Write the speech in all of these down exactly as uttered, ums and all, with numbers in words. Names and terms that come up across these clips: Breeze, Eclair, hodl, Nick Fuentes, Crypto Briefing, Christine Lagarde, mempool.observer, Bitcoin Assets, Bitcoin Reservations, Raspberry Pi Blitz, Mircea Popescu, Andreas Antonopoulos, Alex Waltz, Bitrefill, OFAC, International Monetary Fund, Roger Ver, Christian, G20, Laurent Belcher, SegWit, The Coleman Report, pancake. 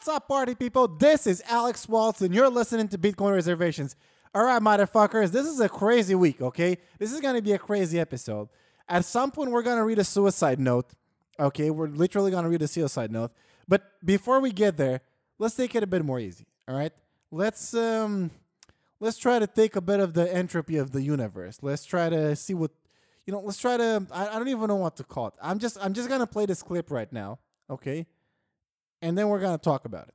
What's up, party people? This is Alex Waltz, and you're listening to Bitcoin Reservations. All right, motherfuckers, this is a crazy week, okay? This is going to be a crazy episode. At some point, we're going to read a suicide note, okay? We're literally going to read a suicide note. But before we get there, let's take it a bit more easy, all right? Let's um, let's try to take a bit of the entropy of the universe. Let's try to see what, you know, let's try to, I, I don't even know what to call it. I'm just, I'm just going to play this clip right now, okay? And then we're going to talk about it.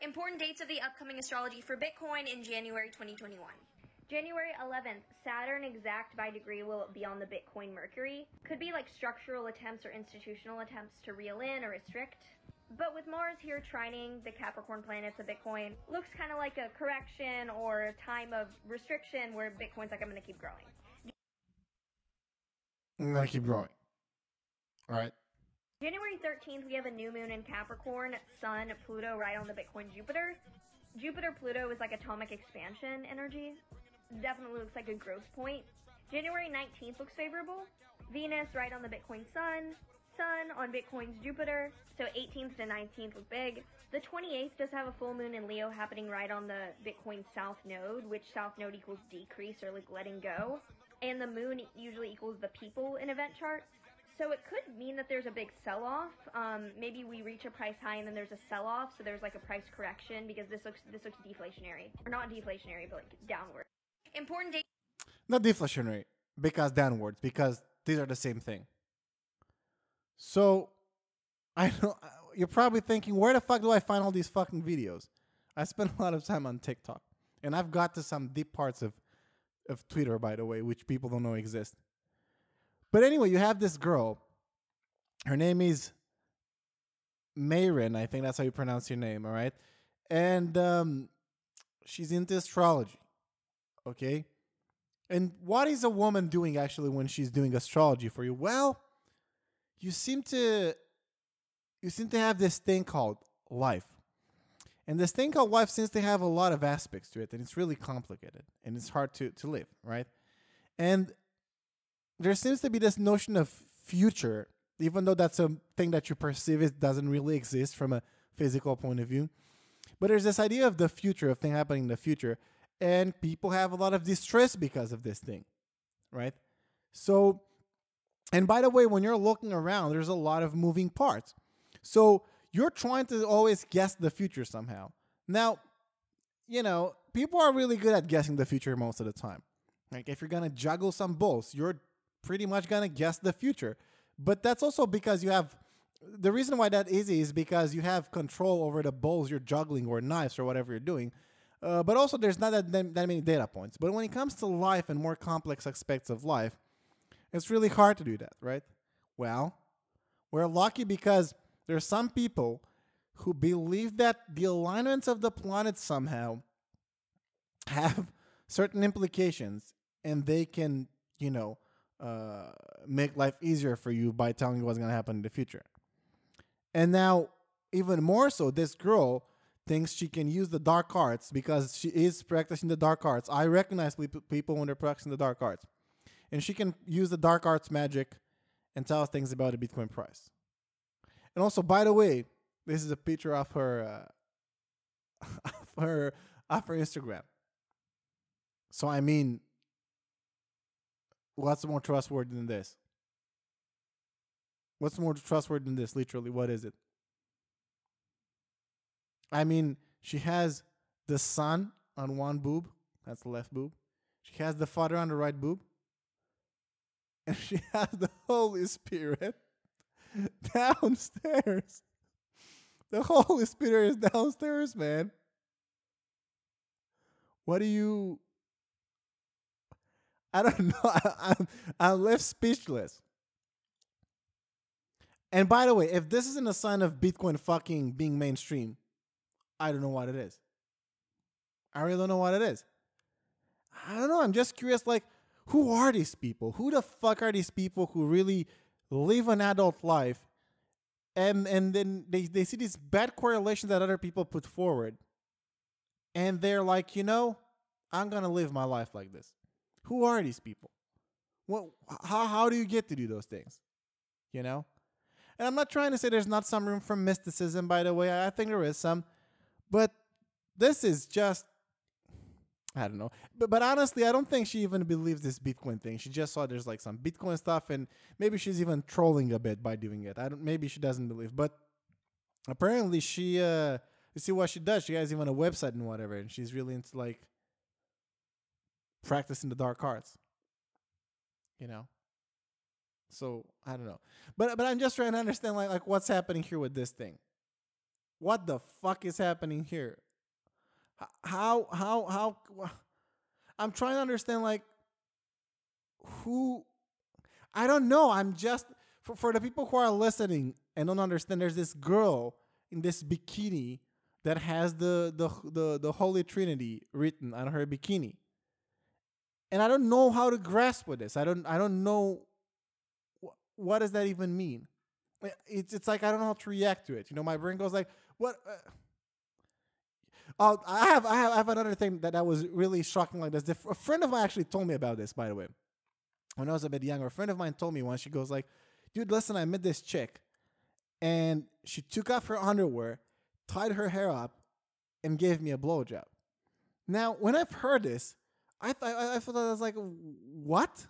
Important dates of the upcoming astrology for Bitcoin in January twenty twenty-one. January eleventh, Saturn exact by degree will be on the Bitcoin Mercury. Could be like structural attempts or institutional attempts to reel in or restrict. But with Mars here trining the Capricorn planets of Bitcoin, looks kind of like a correction or a time of restriction where Bitcoin's like, I'm going to keep growing. I'm going to keep growing. All right. January thirteenth, we have a new moon in Capricorn, Sun, Pluto, right on the Bitcoin Jupiter. Jupiter, Pluto is like atomic expansion energy. Definitely looks like a growth point. January nineteenth looks favorable. Venus, right on the Bitcoin Sun. Sun on Bitcoin's Jupiter. So eighteenth to nineteenth look big. The twenty-eighth does have a full moon in Leo happening right on the Bitcoin South Node, which South Node equals decrease or like letting go. And the moon usually equals the people in event charts. So it could mean that there's a big sell-off. Um, maybe we reach a price high and then there's a sell-off, so there's like a price correction because this looks this looks deflationary, or not deflationary, but like downward. Important date. Not deflationary, because downwards, because these are the same thing. So I know you're probably thinking, where the fuck do I find all these fucking videos? I spend a lot of time on TikTok, and I've got to some deep parts of of Twitter, by the way, which people don't know exist. But anyway, you have this girl. Her name is Mayrin. I think that's how you pronounce your name, all right? And um, she's into astrology, okay? And what is a woman doing, actually, when she's doing astrology for you? Well, you seem to you seem to have this thing called life. And this thing called life seems to have a lot of aspects to it, and it's really complicated, and it's hard to, to live, right? And there seems to be this notion of future, even though that's a thing that you perceive it doesn't really exist from a physical point of view. But there's this idea of the future, of thing happening in the future. And people have a lot of distress because of this thing, right? So, and by the way, when you're looking around, there's a lot of moving parts. So you're trying to always guess the future somehow. Now, you know, people are really good at guessing the future most of the time. Like if you're going to juggle some balls, you're pretty much gonna guess the future. But that's also because you have, the reason why that easy is because you have control over the balls you're juggling or knives or whatever you're doing. Uh, but also there's not that, that many data points. But when it comes to life and more complex aspects of life, it's really hard to do that, right? Well, we're lucky because there are some people who believe that the alignments of the planets somehow have certain implications and they can, you know, Uh, make life easier for you by telling you what's going to happen in the future. And now, even more so, this girl thinks she can use the dark arts because she is practicing the dark arts. I recognize pe- people when they're practicing the dark arts. And she can use the dark arts magic and tell us things about the Bitcoin price. And also, by the way, this is a picture of her, uh, of her, of her Instagram. So, I mean, what's more trustworthy than this? What's more trustworthy than this? Literally, what is it? I mean, she has the sun on one boob. That's the left boob. She has the Father on the right boob. And she has the Holy Spirit downstairs. The Holy Spirit is downstairs, man. What do you... I don't know. I, I'm, I'm left speechless. And by the way, if this isn't a sign of Bitcoin fucking being mainstream, I don't know what it is. I really don't know what it is. I don't know. I'm just curious, like, who are these people? Who the fuck are these people who really live an adult life and, and then they, they see these bad correlations that other people put forward and they're like, you know, I'm going to live my life like this. Who are these people? What? How? How do you get to do those things? You know? And I'm not trying to say there's not some room for mysticism, by the way. I think there is some. But this is just, I don't know. But, but honestly, I don't think she even believes this Bitcoin thing. She just saw there's like some Bitcoin stuff, and maybe she's even trolling a bit by doing it. I don't. Maybe she doesn't believe. But apparently she, uh, you see what she does. She has even a website and whatever, and she's really into like practicing the dark arts, you know? So I don't know. But but I'm just trying to understand like, like what's happening here with this thing. What the fuck is happening here? How, how, how, I'm trying to understand, like, who, I don't know. I'm just, for, for the people who are listening and don't understand, there's this girl in this bikini that has the, the, the, the Holy Trinity written on her bikini. And I don't know how to grasp with this. I don't, I don't know. What does that even mean? It's, it's like, I don't know how to react to it. You know, my brain goes like, what? Uh, Oh, I have, I have, I have another thing that, that was really shocking like this. A friend of mine actually told me about this, by the way. When I was a bit younger, a friend of mine told me once, she goes like, dude, listen, I met this chick and she took off her underwear, tied her hair up, and gave me a blowjob. Now, when I've heard this, I th- I thought I was like, what?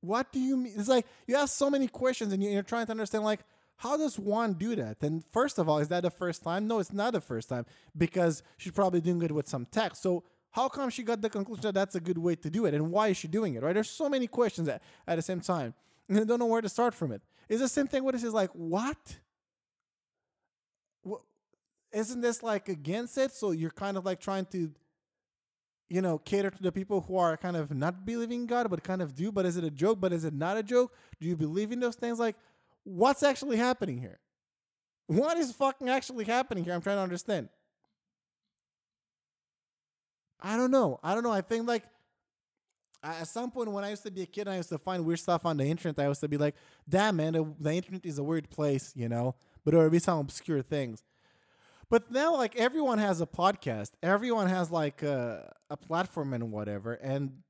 What do you mean? It's like, you have so many questions and you're trying to understand like, how does one do that? And first of all, is that the first time? No, it's not the first time because she's probably doing it with some text. So how come she got the conclusion that that's a good way to do it? And why is she doing it, right? There's so many questions at, at the same time. And I don't know where to start from it. It's the same thing with this. It's like, what? what? Isn't this like against it? So you're kind of like trying to, you know, cater to the people who are kind of not believing God, but kind of do. But is it a joke? But is it not a joke? Do you believe in those things? Like, what's actually happening here? What is fucking actually happening here? I'm trying to understand. I don't know. I don't know. I think like at some point when I used to be a kid, and I used to find weird stuff on the internet. I used to be like, damn, man, the, the internet is a weird place, you know, but there would be some obscure things. But now like everyone has a podcast. Everyone has like a, a platform and whatever. And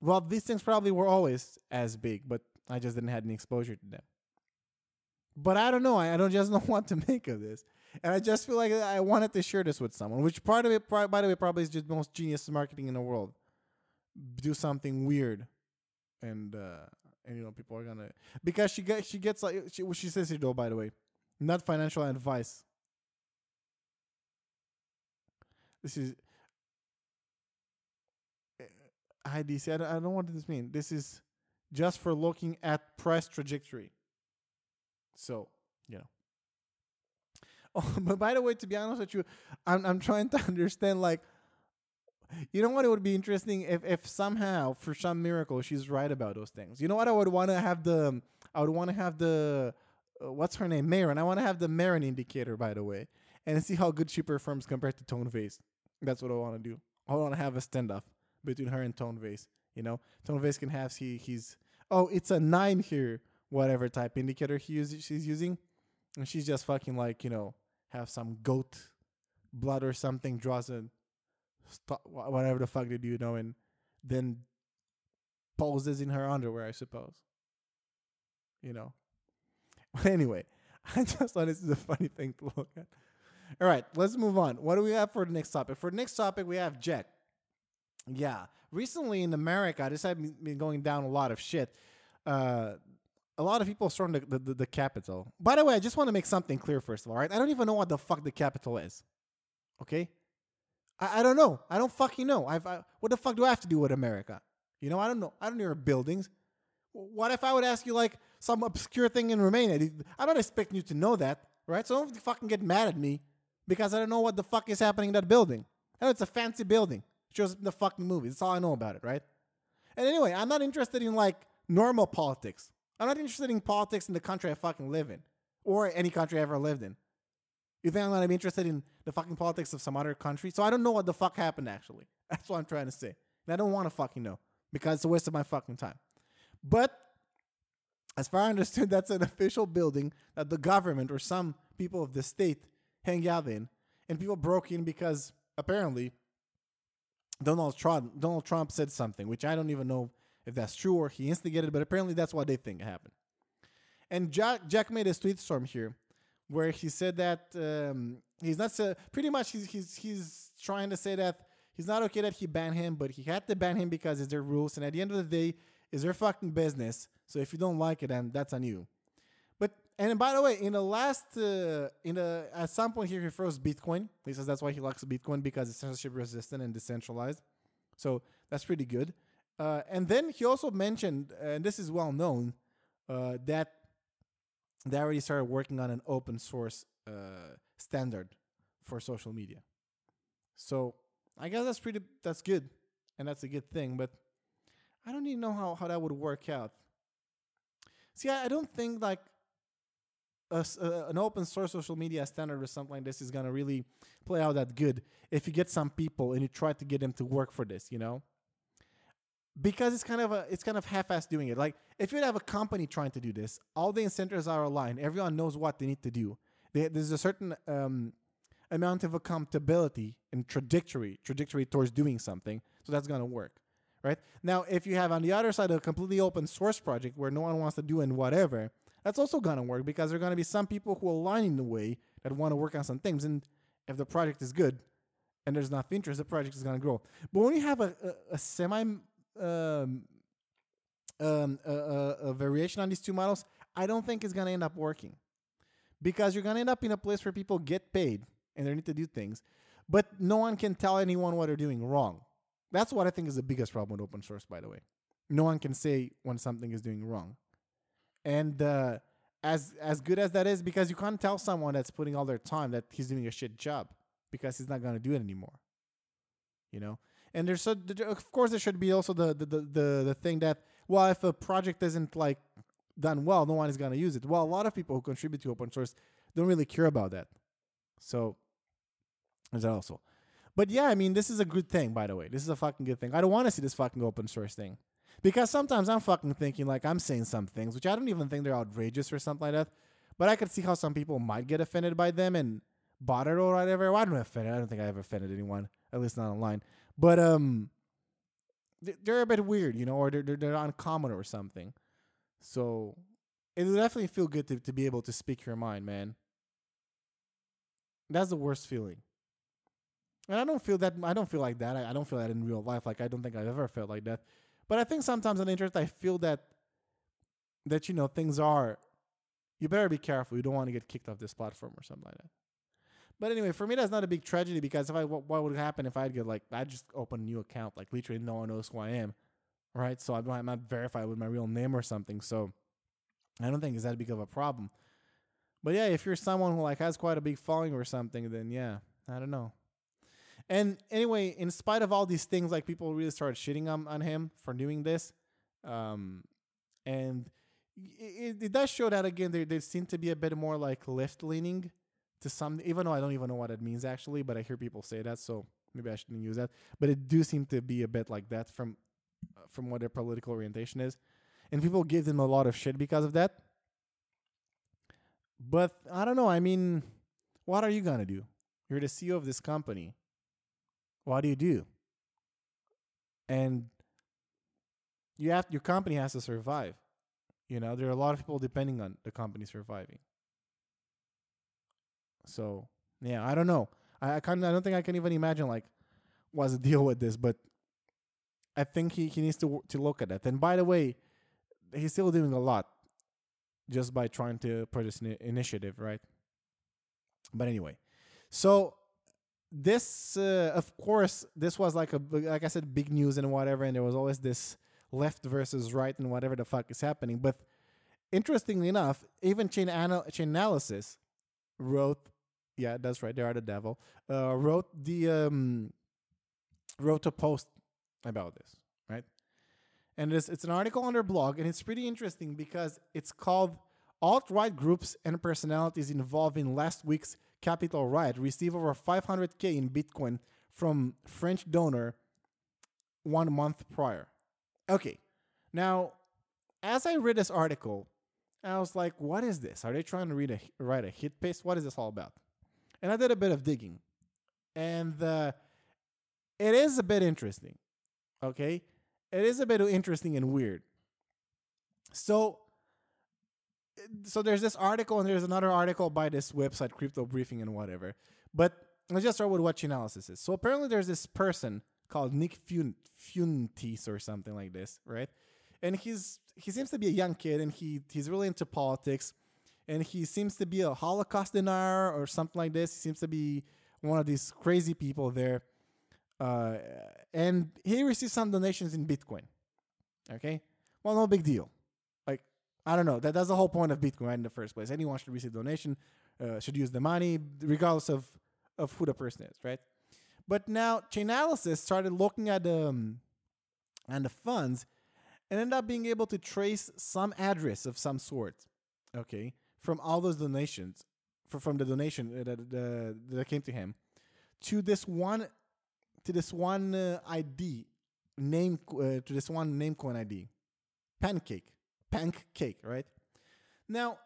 well, these things probably were always as big, but I just didn't have any exposure to them. But I don't know. I don't just know what to make of this. And I just feel like I wanted to share this with someone, which part of it, by the way, probably is just the most genius marketing in the world. Do something weird. And, uh, and you know, people are going to... Because she gets, she gets like... She, she says it, though, by the way. Not financial advice. This is... I D C. I don't, I don't know what this means. This is just for looking at price trajectory. So, you know, oh, but by the way, to be honest with you, I'm I'm trying to understand, like, you know what? It would be interesting if, if somehow for some miracle, she's right about those things. You know what? I would want to have the, I would want to have the, uh, what's her name? Mayrin. I want to have the Mayrin indicator, by the way, and see how good she performs compared to Tone Vase. That's what I want to do. I want to have a standoff between her and Tone Vase. You know, Tone Vase can have, he, he's, oh, it's a nine here. Whatever type indicator he uses, she's using, and she's just fucking like, you know, have some goat blood or something, draws a st- whatever the fuck they do, you know, and then poses in her underwear, I suppose. You know. Anyway, I just thought this is a funny thing to look at. All right, let's move on. What do we have for the next topic? For the next topic, we have Jack. Yeah, recently in America, this has been going down a lot of shit. Uh, A lot of people stormed the, the, the Capitol. By the way, I just want to make something clear, first of all, right? I don't even know what the fuck the Capitol is, okay? I, I don't know. I don't fucking know. I've, I, what the fuck do I have to do with America? You know, I don't know. I don't know your buildings. What if I would ask you, like, some obscure thing in Romania? I'm not expecting you to know that, right? So don't fucking get mad at me because I don't know what the fuck is happening in that building. I know it's a fancy building. It shows up in the fucking movies. That's all I know about it, right? And anyway, I'm not interested in, like, normal politics. I'm not interested in politics in the country I fucking live in or any country I ever lived in. You think I'm going to be interested in the fucking politics of some other country? So I don't know what the fuck happened, actually. That's what I'm trying to say. And I don't want to fucking know because it's a waste of my fucking time. But as far as I understood, that's an official building that the government or some people of the state hang out in. And people broke in because apparently Donald Trump, Donald Trump said something, which I don't even know if that's true or he instigated, but apparently that's what they think happened. And Jack, Jack made a tweet storm here where he said that um, he's not so, pretty much he's, he's he's trying to say that he's not okay that he banned him, but he had to ban him because it's their rules. And at the end of the day, it's their fucking business. So if you don't like it, then that's on you. But and by the way, in the last uh, in the at some point here he froze Bitcoin. He says that's why he likes Bitcoin, because it's censorship resistant and decentralized. So that's pretty good. Uh, and then he also mentioned, and this is well known, uh, that they already started working on an open source uh, standard for social media. So I guess that's pretty, that's good, and that's a good thing. But I don't even know how, how that would work out. See, I, I don't think like a, a, an open source social media standard or something like this is gonna really play out that good if you get some people and you try to get them to work for this, you know. Because it's kind of a, it's kind of half-assed doing it. Like if you have a company trying to do this, all the incentives are aligned. Everyone knows what they need to do. They, there's a certain um, amount of accountability and trajectory, trajectory towards doing something. So that's going to work, right? Now, if you have on the other side a completely open source project where no one wants to do and whatever, that's also going to work because there are going to be some people who align in the way that want to work on some things. And if the project is good and there's enough interest, the project is going to grow. But when you have a, a, a semi- Um, um, a, a, a variation on these two models, I don't think it's going to end up working, because you're going to end up in a place where people get paid and they need to do things, but no one can tell anyone what they're doing wrong. That's what I think is the biggest problem with open source, by the way. No one can say when something is doing wrong. And uh, as as good as that is, because you can't tell someone that's putting all their time that he's doing a shit job, because he's not going to do it anymore. You know, and there's, a, of course, there should be also the, the the the thing that, well, if a project isn't like done well, no one is going to use it. Well, a lot of people who contribute to open source don't really care about that. So there's that also. But yeah, I mean, this is a good thing, by the way. This is a fucking good thing. I don't want to see this fucking open source thing, because sometimes I'm fucking thinking like I'm saying some things which I don't even think they're outrageous or something like that. But I could see how some people might get offended by them and bothered or whatever. Well, I don't offend. I don't think I ever offended anyone. At least not online. But um, they're a bit weird, you know, or they're, they're, they're uncommon or something. So it would definitely feel good to, to be able to speak your mind, man. That's the worst feeling. And I don't feel that. I don't feel like that. I, I don't feel that in real life. Like, I don't think I've ever felt like that. But I think sometimes on the internet, I feel that, that, you know, things are, you better be careful. You don't want to get kicked off this platform or something like that. But anyway, for me, that's not a big tragedy, because if I, what, what would happen if I'd get like, I'd just open a new account. Like, literally no one knows who I am, right? So I'm not verified with my real name or something. So I don't think it's that big of a problem. But yeah, if you're someone who like has quite a big following or something, then yeah, I don't know. And anyway, in spite of all these things, like people really started shitting on, on him for doing this. Um, and it, it does show that, again, they, they seem to be a bit more like left-leaning. To some, even though I don't even know what it means actually, but I hear people say that, so maybe I shouldn't use that. But it do seem to be a bit like that from uh, from what their political orientation is, and people give them a lot of shit because of that. But I don't know. I mean, what are you gonna do? You're the C E O of this company. What do you do? And you have your company has to survive. You know, there are a lot of people depending on the company surviving. So, yeah, I don't know. I, I can't. I don't think I can even imagine, like, what's the deal with this. But I think he, he needs to to look at that. And by the way, he's still doing a lot just by trying to purchase an initiative, right? But anyway, so this, uh, of course, this was like a, like I said, big news and whatever. And there was always this left versus right and whatever the fuck is happening. But interestingly enough, even Chain anal- Chainalysis wrote, yeah, that's right, they are the devil, uh, wrote the, um, wrote a post about this, right? And it's, it's an article on their blog, and it's pretty interesting because it's called Alt-Right Groups and Personalities Involved in Last Week's Capitol Riot Receive Over five hundred thousand in Bitcoin from French Donor One Month Prior. Okay, now, as I read this article, I was like, what is this? Are they trying to read a, write a hit piece? What is this all about? And I did a bit of digging. And uh, it is a bit interesting, okay? It is a bit interesting and weird. So so there's this article and there's another article by this website, Crypto Briefing and whatever. But let's just start with what Chainalysis is. So apparently there's this person called Nick Fuentes or something like this, right? And he's he seems to be a young kid, and he he's really into politics, and he seems to be a Holocaust denier or something like this. He seems to be one of these crazy people there. Uh, and he received some donations in Bitcoin. Okay? Well, no big deal. Like, I don't know. That, that's the whole point of Bitcoin, right, in the first place. Anyone should receive donation, uh, should use the money, regardless of, of who the person is, right? But now, Chainalysis started looking at the, um, and the funds and ended up being able to trace some address of some sort, okay, from all those donations, for, from the donation that, that, that came to him, to this one to this one uh, I D, name uh, to this one Namecoin I D, pancake, pancake, right? Now,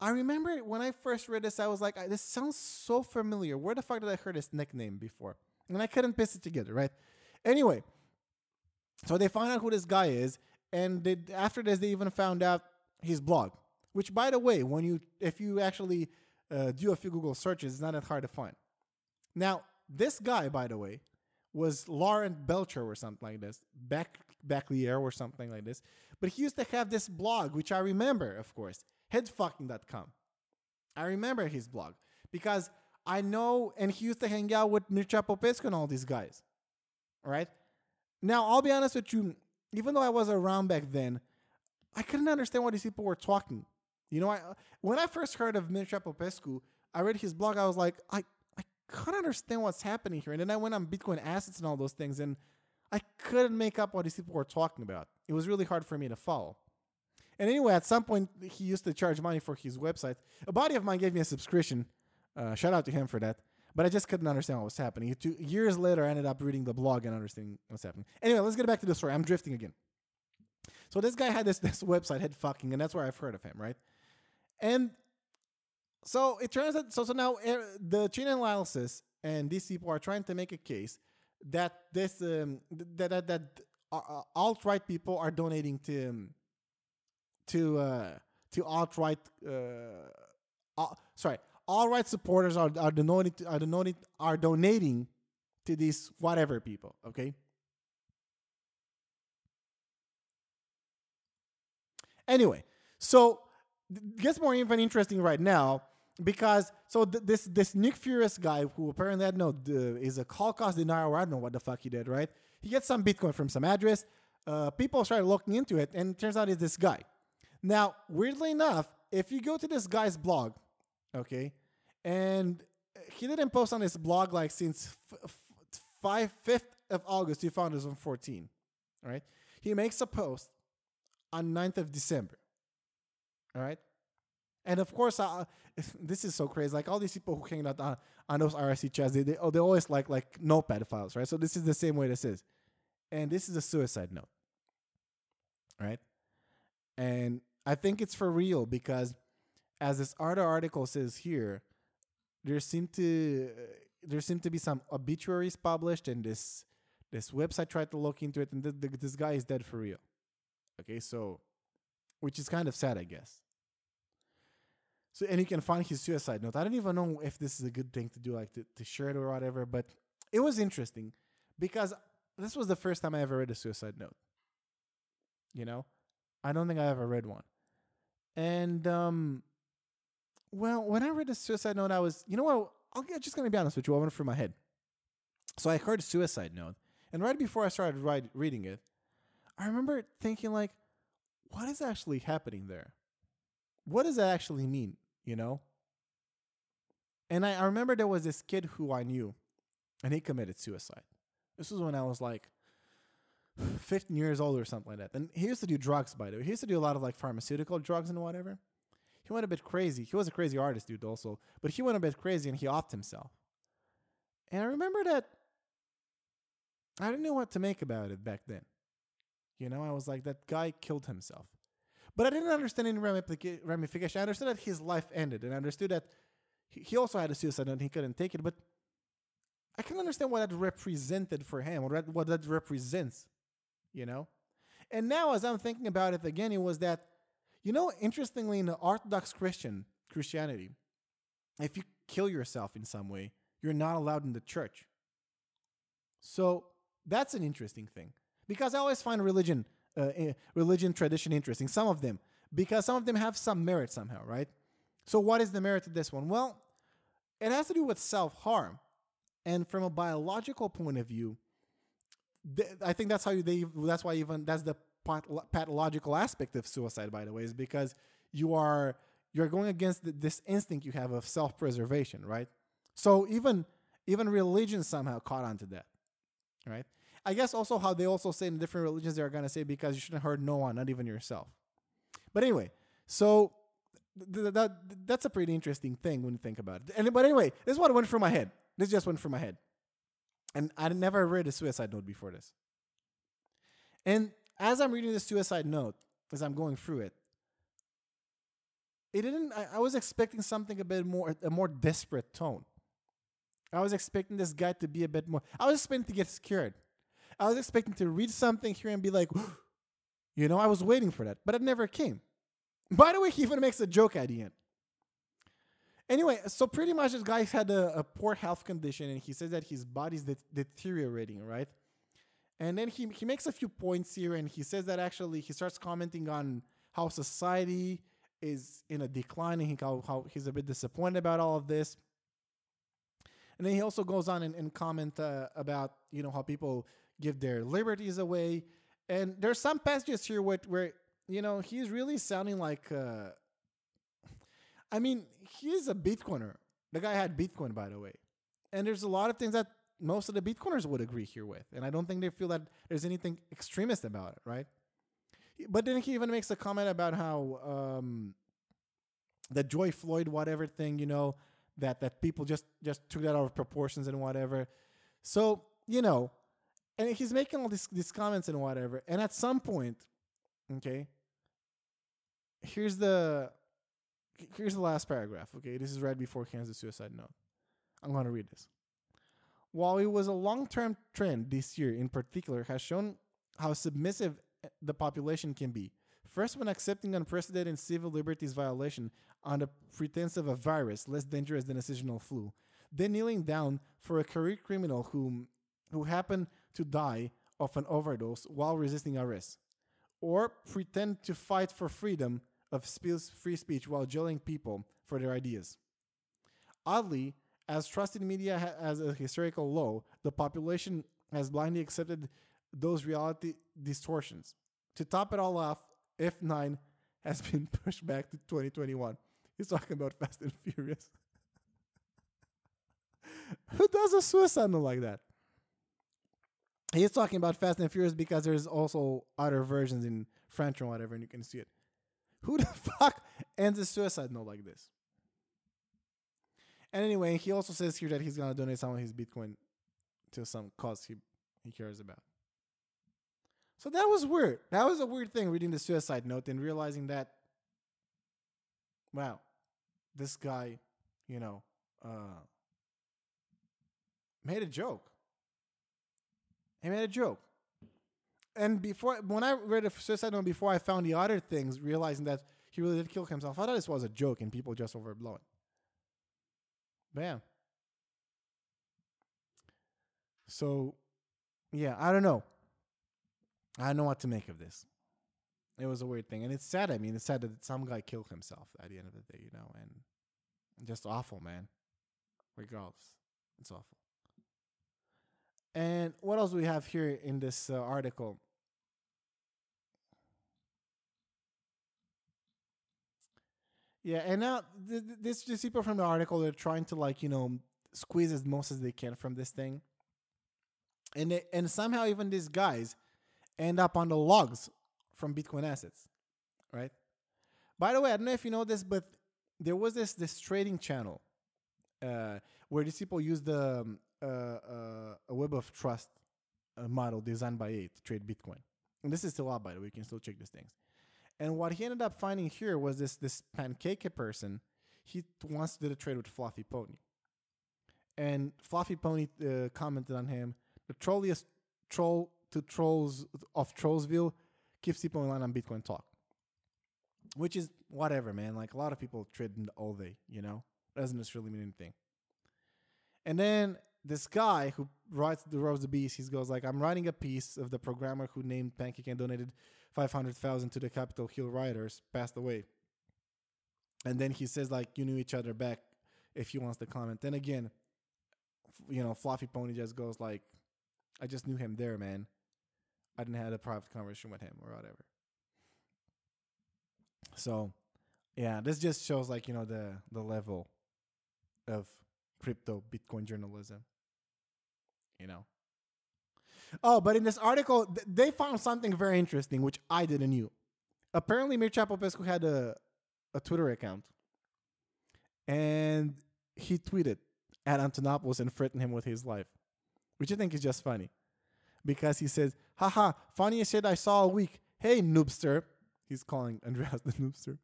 I remember when I first read this, I was like, this sounds so familiar. Where the fuck did I hear this nickname before? And I couldn't piece it together, right? Anyway, so they find out who this guy is, and they, after this, they even found out his blog, which, by the way, when you if you actually uh, do a few Google searches, it's not that hard to find. Now, this guy, by the way, was Laurent Belcher or something like this, back Backlier or something like this. But he used to have this blog, which I remember, of course, head fucking dot com. I remember his blog because I know, and he used to hang out with Mircea Popescu and all these guys, right? Now, I'll be honest with you, even though I was around back then, I couldn't understand what these people were talking. You know, I when I first heard of Mircea Popescu, I read his blog, I was like, I, I couldn't understand what's happening here. And then I went on Bitcoin Assets and all those things, and I couldn't make up what these people were talking about. It was really hard for me to follow. And anyway, at some point, he used to charge money for his website. A buddy of mine gave me a subscription. Uh, shout out to him for that. But I just couldn't understand what was happening. Two years later, I ended up reading the blog and understanding what's happening. Anyway, let's get back to the story. I'm drifting again. So this guy had this, this website, Head Fucking, and that's where I've heard of him, right? And so it turns out, so, so now the Chainalysis and these people are trying to make a case that this um, that that, that uh, alt-right people are donating to um, to uh, to alt-right uh, uh, sorry. All right, supporters are are donating to, are donating are donating to these whatever people. Okay. Anyway, so it gets more even interesting right now because so th- this this Nick Fuentes guy who apparently I don't know the, is a Holocaust denier or I don't know what the fuck he did, right? He gets some Bitcoin from some address. Uh, people start looking into it, and it turns out it's this guy. Now, weirdly enough, if you go to this guy's blog. Okay, and he didn't post on his blog like since fifth of August, two thousand fourteen, right? He makes a post on ninth of December, all right? And of course, uh, this is so crazy. Like all these people who hang out on, on those R S C chats, they, they, they always like like notepad files, right? So this is the same way this is. And this is a suicide note, all right? And I think it's for real because as this other article says here, there seem to there seem to be some obituaries published, and this this website tried to look into it, and th- th- this guy is dead for real. Okay, so which is kind of sad, I guess. So and you can find his suicide note. I don't even know if this is a good thing to do, like to, to share it or whatever, but it was interesting because this was the first time I ever read a suicide note. You know, I don't think I ever read one, and um. Well, when I read the suicide note, I was, you know what, I'm just going to be honest with you, I went through my head. So I heard suicide note, and right before I started write, reading it, I remember thinking like, what is actually happening there? What does that actually mean, you know? And I, I remember there was this kid who I knew, and he committed suicide. This was when I was like fifteen years old or something like that. And he used to do drugs, by the way. He used to do a lot of like pharmaceutical drugs and whatever. He went a bit crazy. He was a crazy artist, dude, also. But he went a bit crazy, and he offed himself. And I remember that I didn't know what to make about it back then. You know, I was like, that guy killed himself. But I didn't understand any ramification. I understood that his life ended, and I understood that he also had a suicide and he couldn't take it. But I can understand what that represented for him, or what that represents, you know? And now as I'm thinking about it again, it was that You know, interestingly, in the Orthodox Christian Christianity, if you kill yourself in some way, you're not allowed in the church. So that's an interesting thing, because I always find religion, uh, religion tradition interesting. Some of them, because some of them have some merit somehow, right? So what is the merit of this one? Well, it has to do with self-harm. And from a biological point of view, th- I think that's how you, they, that's why even that's the pathological aspect of suicide, by the way, is because you are, you're going against the, this instinct you have of self-preservation, right? So even, even religion somehow caught onto that, right? I guess also how they also say in different religions, they are going to say, because you shouldn't hurt no one, not even yourself. But anyway, so th- that that's a pretty interesting thing when you think about it. And, but anyway, this is what went through my head. This just went through my head. And I never read a suicide note before this. And as I'm reading this suicide note, as I'm going through it, it didn't, I, I was expecting something a bit more, a more desperate tone. I was expecting this guy to be a bit more, I was expecting to get scared. I was expecting to read something here and be like, you know, I was waiting for that, but it never came. By the way, he even makes a joke at the end. Anyway, so pretty much this guy had a, a poor health condition, and he says that his body's de- deteriorating, right? And then he, he makes a few points here, and he says that actually he starts commenting on how society is in a decline, and he, how, how he's a bit disappointed about all of this. And then he also goes on and, and comment uh, about, you know, how people give their liberties away. And there's some passages here where, where you know, he's really sounding like... Uh, I mean, he's a Bitcoiner. The guy had Bitcoin, by the way. And there's a lot of things that most of the Bitcoiners would agree here with. And I don't think they feel that there's anything extremist about it, right? But then he even makes a comment about how um, the Joy Floyd whatever thing, you know, that, that people just, just took that out of proportions and whatever. So, you know, and he's making all these, these comments and whatever. And at some point, okay, here's the... Here's the last paragraph, okay? This is right before he hands the suicide note. I'm going to read this. While it was a long-term trend this year in particular has shown how submissive the population can be, first when accepting unprecedented civil liberties violation on the pretense of a virus less dangerous than a seasonal flu, then kneeling down for a career criminal whom, who happened to die of an overdose while resisting arrest, or pretend to fight for freedom of free speech while jailing people for their ideas. Oddly, as trusted media ha- as a historical low, the population has blindly accepted those reality distortions. To top it all off, F nine has been pushed back to twenty twenty-one. He's talking about Fast and Furious. Who does a suicide note like that? He's talking about Fast and Furious because there's also other versions in French or whatever, and you can see it. Who the fuck ends a suicide note like this? And anyway, he also says here that he's going to donate some of his Bitcoin to some cause he, he cares about. So that was weird. That was a weird thing, reading the suicide note and realizing that, wow, this guy, you know, uh, made a joke. He made a joke. And before, when I read the suicide note, before I found the other things, realizing that he really did kill himself, I thought this was a joke and people just overblown it. Bam. So, yeah, I don't know. I don't know what to make of this. It was a weird thing. And it's sad. I mean, it's sad that some guy killed himself at the end of the day, you know, and just awful, man. Regardless, it's awful. And what else do we have here in this uh, article? Yeah, and now th- th- this these people from the article, they're trying to, like, you know, squeeze as most as they can from this thing. And they, and somehow even these guys end up on the logs from Bitcoin Assets, right? By the way, I don't know if you know this, but there was this, this trading channel uh, where these people use the... Um, Uh, uh, a web of trust uh, model designed by A to trade Bitcoin. And this is still out, by the way. You can still check these things. And what he ended up finding here was this this pancake person. He once did a trade with Fluffy Pony. And Fluffy Pony uh, commented on him, the trolliest troll to trolls of Trollsville keeps people in line on Bitcoin Talk. Which is whatever, man. Like, a lot of people trade into all day, you know? Doesn't necessarily mean anything. And then this guy who writes the Rose the Beast, he goes like, I'm writing a piece of the programmer who named Pancake and donated five hundred thousand dollars to the Capitol Hill rioters, passed away. And then he says like, you knew each other back, if he wants to comment. Then again, you know, Fluffy Pony just goes like, I just knew him there, man. I didn't have a private conversation with him or whatever. So, yeah, this just shows like, you know, the, the level of crypto Bitcoin journalism, you know. Oh, but in this article, th- they found something very interesting, which I didn't knew. Apparently, Mircea Popescu had a, a Twitter account. And he tweeted at Antonopoulos and threatened him with his life, which I think is just funny. Because he says, haha, funniest shit I saw all week. Hey, noobster. He's calling Andreas the noobster.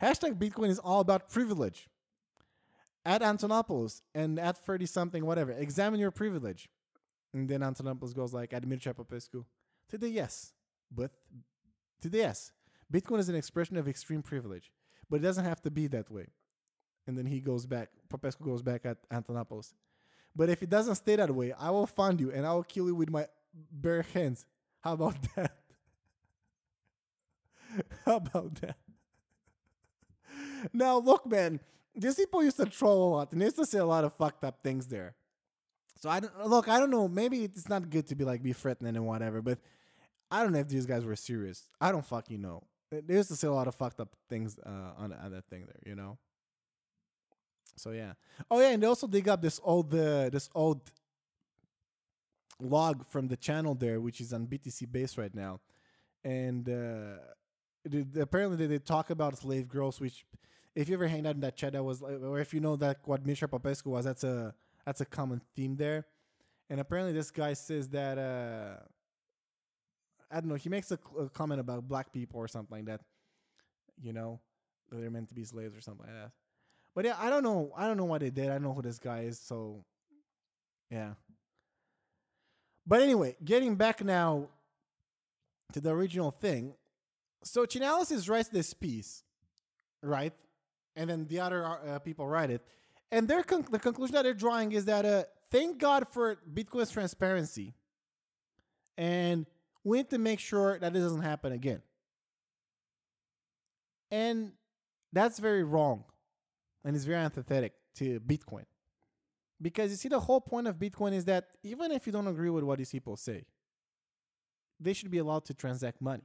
Hashtag Bitcoin is all about privilege. At Antonopoulos and at thirty something, whatever. Examine your privilege. And then Antonopoulos goes like, at Mircea Popescu. To the yes. But to the yes. Bitcoin is an expression of extreme privilege. But it doesn't have to be that way. And then he goes back. Popescu goes back at Antonopoulos. But if it doesn't stay that way, I will fund you and I will kill you with my bare hands. How about that? How about that? Now, look, man, these people used to troll a lot. And they used to say a lot of fucked up things there. So, I don't look, I don't know. Maybe it's not good to be like, be threatening and whatever. But I don't know if these guys were serious. I don't fucking know. They used to say a lot of fucked up things uh, on, on that thing there, you know? So, yeah. Oh, yeah, and they also dig up this old, uh, this old log from the channel there, which is on B T C base right now. And uh, apparently they, they talk about slave girls, which if you ever hang out in that chat, that was, or if you know that what Mircea Popescu was, that's a that's a common theme there. And apparently this guy says that, uh, I don't know, he makes a, a comment about black people or something like that, you know, they're meant to be slaves or something like that. But yeah, I don't know. I don't know why they did. I don't know who this guy is. So, yeah. But anyway, getting back now to the original thing. So Chainalysis writes this piece, right? And then the other uh, people write it. And their con- the conclusion that they're drawing is that uh, thank God for Bitcoin's transparency. And we need to make sure that it doesn't happen again. And that's very wrong. And it's very antithetic to Bitcoin. Because you see, the whole point of Bitcoin is that even if you don't agree with what these people say, they should be allowed to transact money,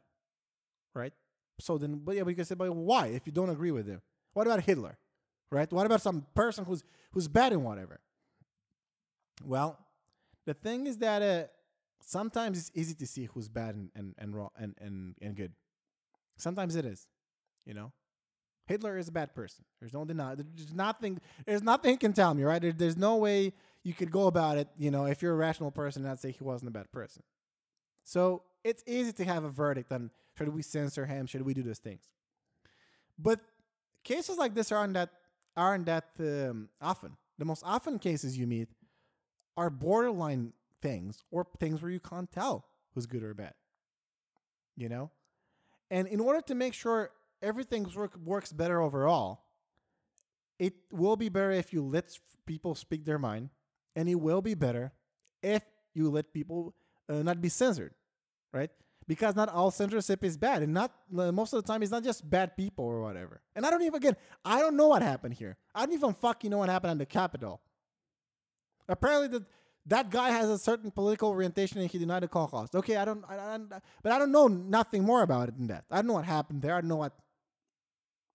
right? So then, but yeah, but you can say, but why if you don't agree with them? What about Hitler, right? What about some person who's who's bad and whatever? Well, the thing is that uh, sometimes it's easy to see who's bad and and and wrong and, and and good. Sometimes it is, you know. Hitler is a bad person. There's no deny. There's nothing. There's nothing you can tell me, right? There, there's no way you could go about it, you know, if you're a rational person and not say he wasn't a bad person. So it's easy to have a verdict on should we censor him? Should we do those things? But cases like this aren't that aren't that um, often. The most often cases you meet are borderline things or things where you can't tell who's good or bad. You know, and in order to make sure everything work, works better overall, it will be better if you let people speak their mind, and it will be better if you let people uh, not be censored. Right? Because not all censorship is bad, and not uh, most of the time it's not just bad people or whatever. And I don't even again, I don't know what happened here. I don't even fucking know what happened on the Capitol. Apparently, that that guy has a certain political orientation, and he denied the Holocaust. Okay, I don't, I, I, but I don't know nothing more about it than that. I don't know what happened there. I don't know what,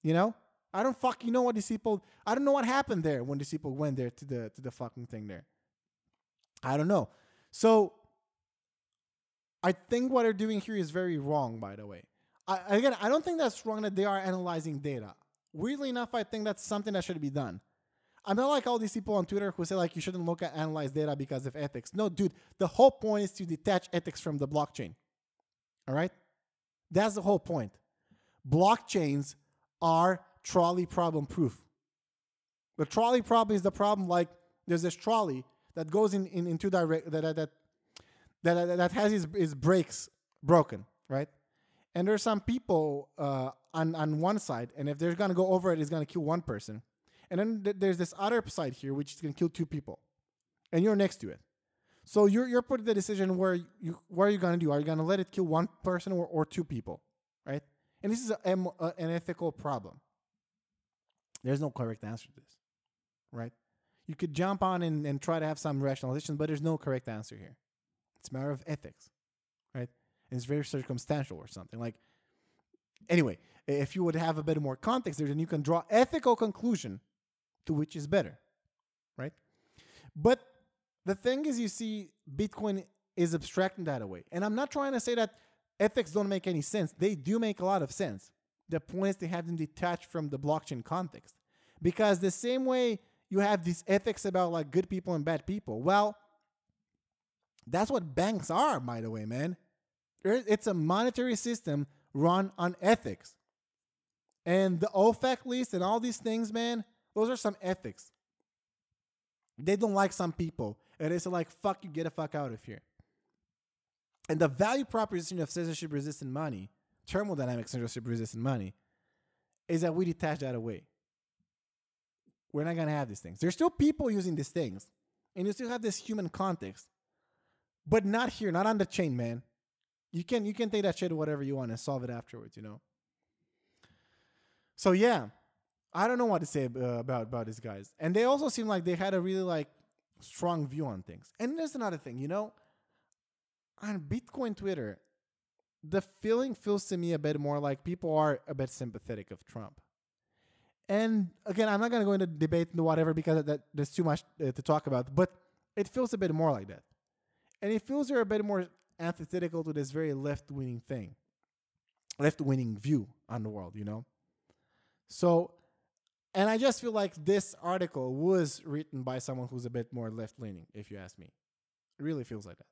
you know, I don't fucking know what these people. I don't know what happened there when these people went there to the to the fucking thing there. I don't know. So. I think what they're doing here is very wrong, by the way. I, again, I don't think that's wrong that they are analyzing data. Weirdly enough, I think that's something that should be done. I'm not like all these people on Twitter who say, like, you shouldn't look at analyze data because of ethics. No, dude, the whole point is to detach ethics from the blockchain. All right? That's the whole point. Blockchains are trolley problem proof. The trolley problem is the problem, like, there's this trolley that goes in, in, in two direct that that. that That, that has his, his brakes broken, right? And there's some people uh, on, on one side, and if they're going to go over it, it's going to kill one person. And then th- there's this other side here, which is going to kill two people. And you're next to it. So you're you're putting the decision where you what are you going to do? Are you going to let it kill one person or, or two people, right? And this is a, a, an ethical problem. There's no correct answer to this, right? You could jump on and, and try to have some rationalization, but there's no correct answer here. It's a matter of ethics, right? And it's very circumstantial or something. Like, anyway, if you would have a bit more context there, then you can draw ethical conclusion to which is better, right? But the thing is, you see, Bitcoin is abstracting that away. And I'm not trying to say that ethics don't make any sense. They do make a lot of sense. The point is they have them detached from the blockchain context. Because the same way you have these ethics about like good people and bad people, well, that's what banks are, by the way, man. It's a monetary system run on ethics. And the O F A C list and all these things, man, those are some ethics. They don't like some people. And it's like, fuck you, get the fuck out of here. And the value proposition of censorship-resistant money, thermodynamic censorship-resistant money, is that we detach that away. We're not going to have these things. There's still people using these things. And you still have this human context. But not here, not on the chain, man. You can you can take that shit to whatever you want and solve it afterwards, you know? So, yeah. I don't know what to say uh, about, about these guys. And they also seem like they had a really, like, strong view on things. And there's another thing, you know? On Bitcoin Twitter, the feeling feels to me a bit more like people are a bit sympathetic of Trump. And, again, I'm not going to go into debate and whatever because that, there's too much uh, to talk about. But it feels a bit more like that. And it feels they're a bit more antithetical to this very left-winning thing. Left-winning view on the world, you know? So... And I just feel like this article was written by someone who's a bit more left-leaning, if you ask me. It really feels like that.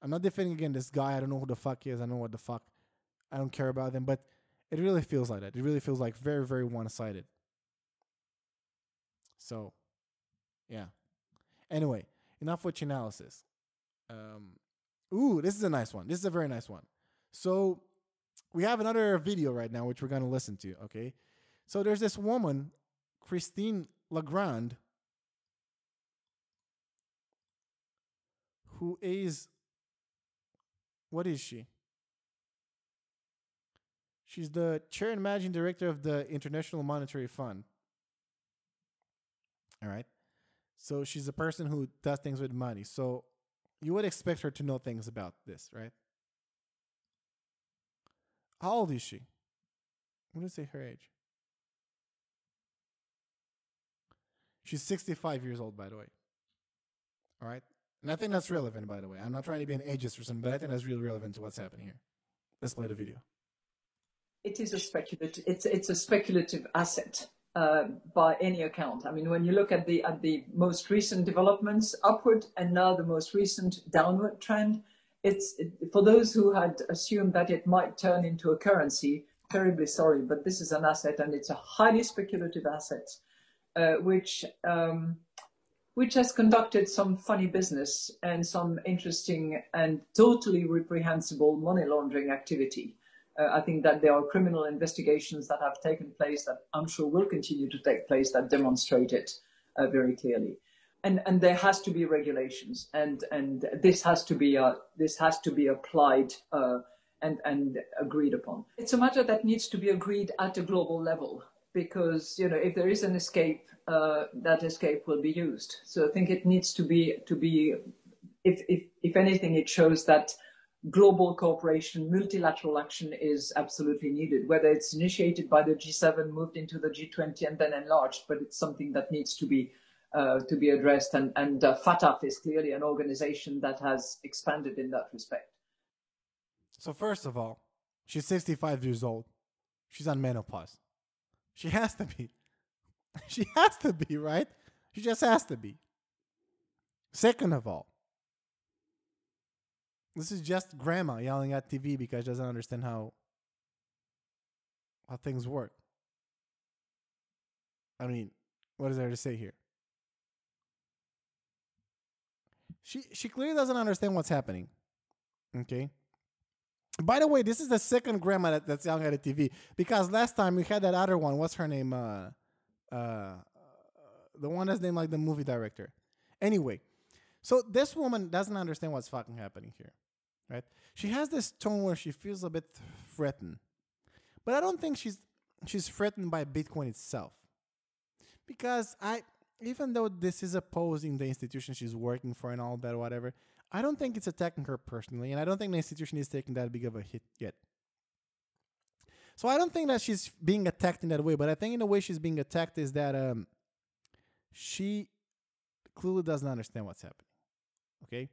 I'm not defending again this guy. I don't know who the fuck he is. I don't know what the fuck. I don't care about them. But it really feels like that. It really feels like very, very one-sided. So, yeah. Anyway, enough with Chainalysis. Um, ooh, this is a nice one. This is a very nice one. So, we have another video right now, which we're going to listen to, okay? So there's this woman, Christine Lagarde, who is, what is she? She's the chair and managing director of the International Monetary Fund. All right. So she's a person who does things with money. So you would expect her to know things about this, right? How old is she? I'm going to say her age. She's sixty-five years old, by the way. All right? And I think that's relevant, by the way. I'm not trying to be an ageist or something, but I think that's really relevant to what's happening here. Let's play the video. It is a speculative, it's, it's a speculative asset uh, by any account. I mean, when you look at the, at the most recent developments upward and now the most recent downward trend, it's it, for those who had assumed that it might turn into a currency, terribly sorry, but this is an asset and it's a highly speculative asset. Uh, which um, which has conducted some funny business and some interesting and totally reprehensible money laundering activity. Uh, I think that there are criminal investigations that have taken place that I'm sure will continue to take place that demonstrate it uh, very clearly. And and there has to be regulations, and and this has to be uh, this has to be applied uh, and and agreed upon. It's a matter that needs to be agreed at a global level. Because, you know, if there is an escape, uh, that escape will be used. So I think it needs to be, to be if, if, if anything, it shows that global cooperation, multilateral action is absolutely needed, whether it's initiated by the G seven, moved into the G twenty and then enlarged, but it's something that needs to be uh, to be addressed. And, and uh, F A T F is clearly an organization that has expanded in that respect. So first of all, she's sixty-five years old. She's on menopause. She has to be. She has to be, right? She just has to be. Second of all, this is just grandma yelling at T V because she doesn't understand how, how things work. I mean, what is there to say here? She she clearly doesn't understand what's happening. Okay? By the way, this is the second grandma that, that's yelling at the T V, because last time we had that other one. What's her name? Uh, uh, the one that's named like the movie director. Anyway, so this woman doesn't understand what's fucking happening here, right? She has this tone where she feels a bit threatened, but I don't think she's she's threatened by Bitcoin itself, because I, even though this is opposing the institution she's working for and all that, whatever, I don't think it's attacking her personally, and I don't think the institution is taking that big of a hit yet. So I don't think that she's being attacked in that way, but I think in the way she's being attacked is that um, she clearly doesn't understand what's happening, okay?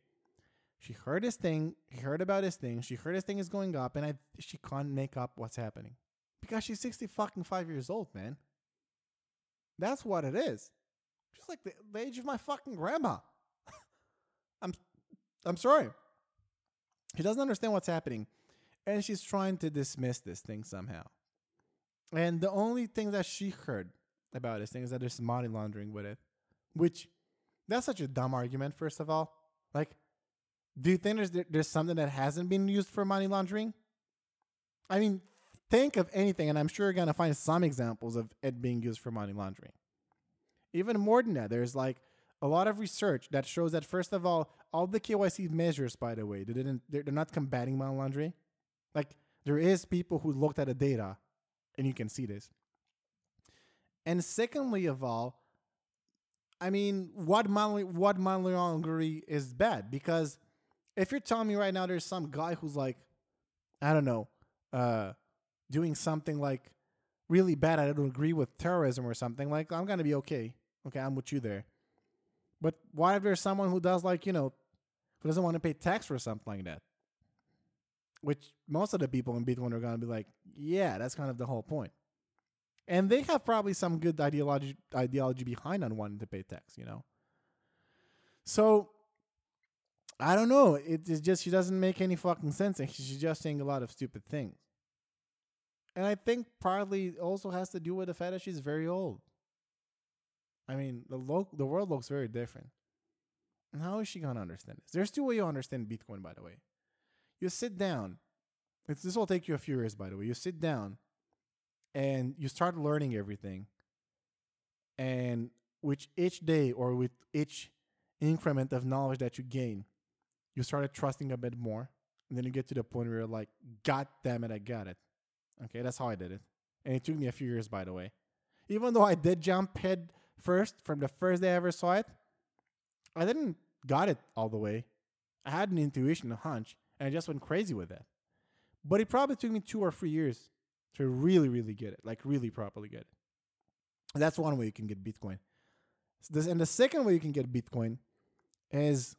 She heard this thing, she heard about this thing, she heard this thing is going up, and I, she can't make up what's happening. Because she's sixty fucking five years old, man. That's what it is. She's like the, the age of my fucking grandma. I'm... I'm sorry. She doesn't understand what's happening. And she's trying to dismiss this thing somehow. And the only thing that she heard about this thing is that there's money laundering with it. Which, that's such a dumb argument, first of all. Like, do you think there's, there's something that hasn't been used for money laundering? I mean, think of anything, and I'm sure you're going to find some examples of it being used for money laundering. Even more than that, there's like a lot of research that shows that, first of all, all the K Y C measures, by the way, they didn't, they're not combating money laundering. Like, there is people who looked at the data, and you can see this. And secondly of all, I mean, what money, what money laundering is bad? Because if you're telling me right now there's some guy who's like, I don't know, uh, doing something like really bad, I don't agree with terrorism or something, like, I'm going to be okay. Okay, I'm with you there. But why if there's someone who does, like, you know, who doesn't want to pay tax or something like that? Which most of the people in Bitcoin are going to be like, yeah, that's kind of the whole point. And they have probably some good ideology ideology behind on wanting to pay tax, you know? So, I don't know. It, it's just, she doesn't make any fucking sense. And she's just saying a lot of stupid things. And I think partly it also has to do with the fact that she's very old. I mean, the lo- the world looks very different. And how is she going to understand this? There's two ways you understand Bitcoin, by the way. You sit down. It's, this will take you a few years, by the way. You sit down and you start learning everything. And with each day or with each increment of knowledge that you gain, you start trusting a bit more. And then you get to the point where you're like, God damn it, I got it. Okay, that's how I did it. And it took me a few years, by the way. Even though I did jump head first, from the first day I ever saw it, I didn't got it all the way. I had an intuition, a hunch, and I just went crazy with it. But it probably took me two or three years to really, really get it, like really properly get it. And that's one way you can get Bitcoin. And the second way you can get Bitcoin is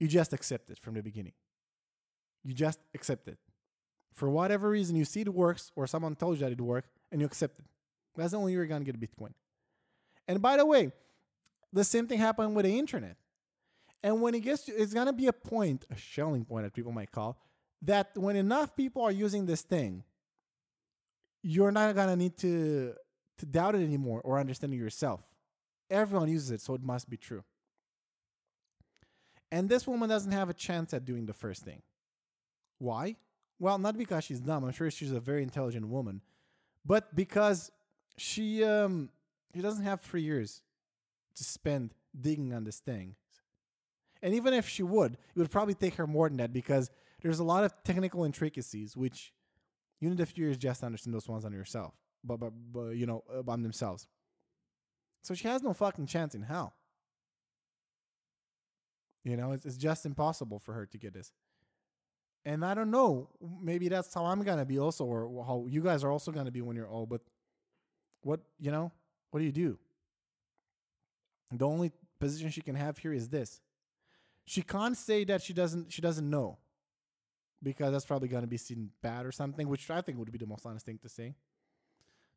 you just accept it from the beginning. You just accept it. For whatever reason, you see it works, or someone told you that it worked, and you accept it. That's the only way you're going to get Bitcoin. And by the way, the same thing happened with the internet. And when it gets to, it's going to be a point, a shelling point that people might call, that when enough people are using this thing, you're not going to need to to doubt it anymore or understand it yourself. Everyone uses it, so it must be true. And this woman doesn't have a chance at doing the first thing. Why? Well, not because she's dumb. I'm sure she's a very intelligent woman. But because she... um. She doesn't have three years to spend digging on this thing. And even if she would, it would probably take her more than that, because there's a lot of technical intricacies which you need a few years just to understand those ones on yourself, but, but, but you know, on themselves. So she has no fucking chance in hell. You know, it's, it's just impossible for her to get this. And I don't know, maybe that's how I'm going to be also, or how you guys are also going to be when you're old, but what, you know? What do you do? The only position she can have here is this. She can't say that she doesn't she doesn't know, because that's probably going to be seen bad or something, which I think would be the most honest thing to say.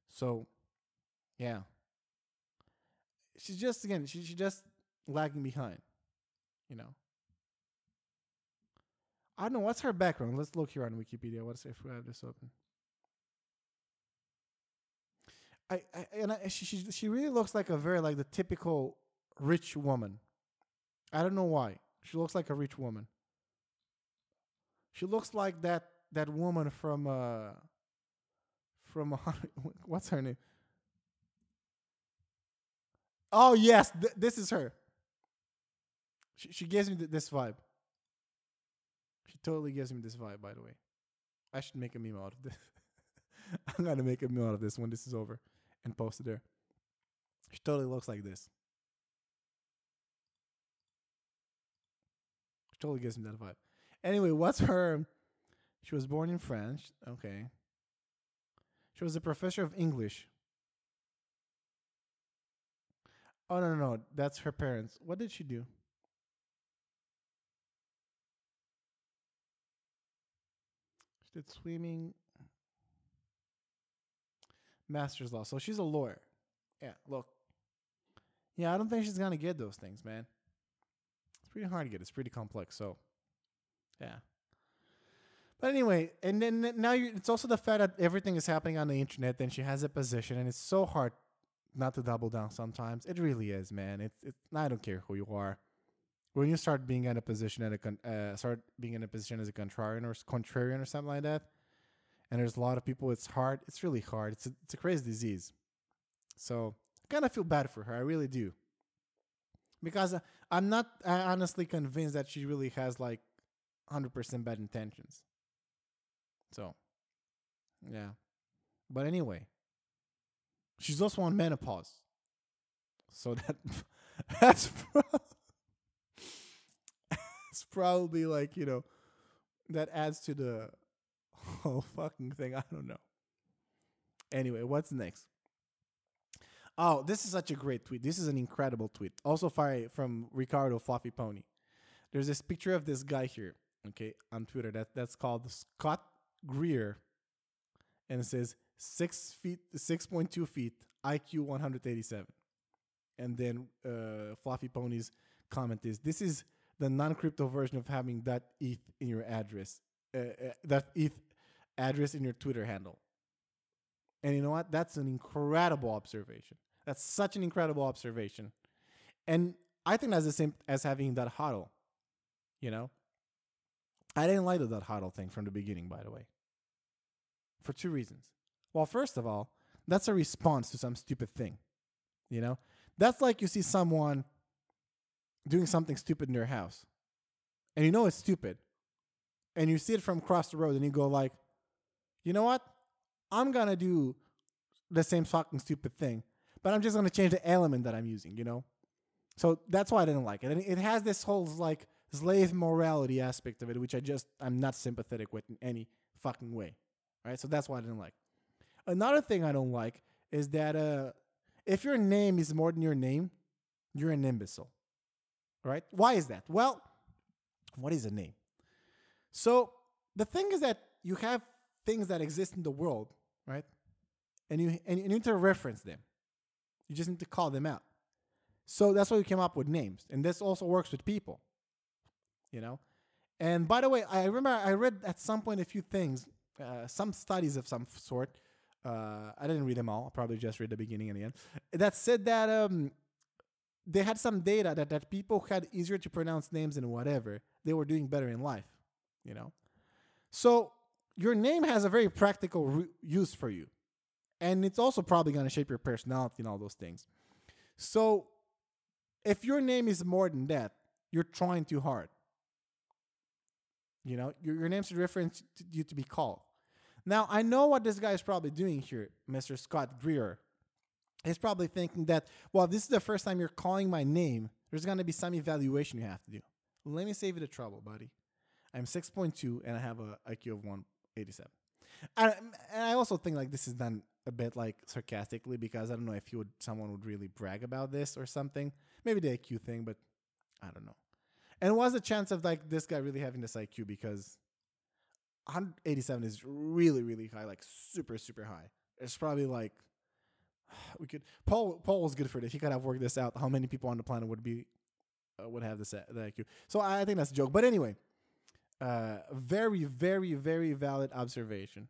So, yeah. She's just, again, she, she's just lagging behind, you know. I don't know. What's her background? Let's look here on Wikipedia. What's if we have this open? I, I and I, she, she she really looks like a very like the typical rich woman. I don't know why. She looks like a rich woman. She looks like that that woman from uh, from what's her name? Oh yes, th- this is her. She, she gives me th- this vibe. She totally gives me this vibe. By the way, I should make a meme out of this. I'm gonna make a meme out of this when this is over and post it there. She totally looks like this. She totally gives me that vibe. Anyway, what's her? She was born in France. Okay. She was a professor of English. Oh, no, no, no. That's her parents. What did she do? She did swimming. Master's law. So she's a lawyer. Yeah, look. Yeah, I don't think she's going to get those things, man. It's pretty hard to get. It's pretty complex. So, yeah. But anyway, and then now you're, it's also the fact that everything is happening on the internet and she has a position and it's so hard not to double down sometimes. It really is, man. It's, it's I don't care who you are. When you start being in a position at a con, uh, start being in a position as a contrarian or contrarian or something like that, and there's a lot of people, it's hard. It's really hard. It's a, it's a crazy disease. So I kind of feel bad for her. I really do. Because I'm not honestly convinced that she really has like one hundred percent bad intentions. So, yeah. But anyway, she's also on menopause. So that that's, pro- that's probably like, you know, that adds to the whole fucking thing. I don't know. Anyway, what's next? Oh, this is such a great tweet. This is an incredible tweet. Also from Ricardo Fluffy Pony. There's this picture of this guy here, okay, on Twitter. That That's called Scott Greer, and it says six feet, six point two feet, I Q one hundred eighty-seven, and then uh, Fluffy Pony's comment is: "This is the non-crypto version of having that E T H in your address, uh, uh, that E T H address in your Twitter handle." And you know what? That's an incredible observation. That's such an incredible observation, and I think that's the same as having that hodl. You know. I didn't like that hodl thing from the beginning, by the way. For two reasons. Well, first of all, that's a response to some stupid thing. You know? That's like you see someone doing something stupid in their house. And you know it's stupid. And you see it from across the road and you go like, you know what? I'm going to do the same fucking stupid thing. But I'm just going to change the element that I'm using, you know? So that's why I didn't like it. And it has this whole like slave morality aspect of it, which I just, I'm not sympathetic with in any fucking way. Right? So that's why I didn't like. Another thing I don't like is that uh, if your name is more than your name, you're an imbecile. Right? Why is that? Well, what is a name? So the thing is that you have things that exist in the world, right? And you, and you need to reference them. You just need to call them out. So that's why we came up with names. And this also works with people. You know, and by the way, I remember I read at some point a few things, uh, some studies of some sort. Uh, I didn't read them all. I probably just read the beginning and the end. That said that um, they had some data that, that people had easier to pronounce names and whatever. They were doing better in life, you know. So your name has a very practical re- use for you. And it's also probably going to shape your personality and all those things. So if your name is more than that, you're trying too hard. You know, your, your name should reference to you to be called. Now, I know what this guy is probably doing here, Mister Scott Greer. He's probably thinking that, well, this is the first time you're calling my name. There's going to be some evaluation you have to do. Let me save you the trouble, buddy. I'm six point two and I have a I Q of one eighty-seven. I, and I also think like this is done a bit like sarcastically because I don't know if you would, someone would really brag about this or something. Maybe the I Q thing, but I don't know. And what's the chance of like this guy really having this I Q? Because one eighty-seven is really, really high, like super, super high. It's probably like we could. Paul, Paul was good for this. He could have worked this out. How many people on the planet would be uh, would have this the I Q? So I think that's a joke. But anyway, uh, very, very, very valid observation.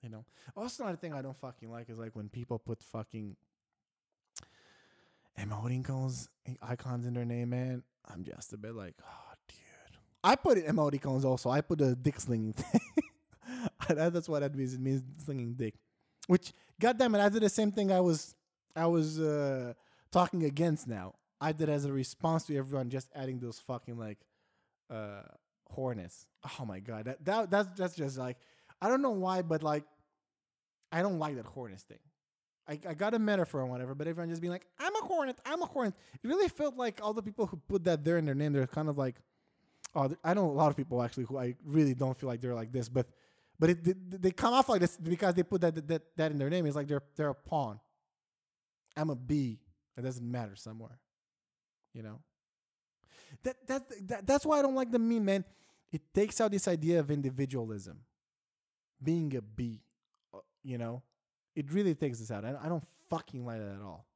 You know. Also, another thing I don't fucking like is like when people put fucking emoticons icons in their name, man. I'm just a bit like, oh, dude. I put it emoticons also. I put a dick slinging thing. That's what that means. It means slinging dick. Which, goddamn it, I did the same thing I was I was uh, talking against now. I did as a response to everyone, just adding those fucking, like, uh, hornets. Oh, my God. That, that that's, that's just, like, I don't know why, but, like, I don't like that hornets thing. I, I got a metaphor or whatever, but everyone just being like, I'm a hornet, I'm a hornet. It really felt like all the people who put that there in their name, they're kind of like, oh, I know a lot of people, actually, who I really don't feel like they're like this, but but it, they, they come off like this because they put that that, that in their name. It's like they're, they're a pawn. I'm a bee. It doesn't matter somewhere. You know, that, that that that's why I don't like the meme, man. It takes out this idea of individualism, being a bee. You know, it really takes this out. I, I don't fucking like that at all.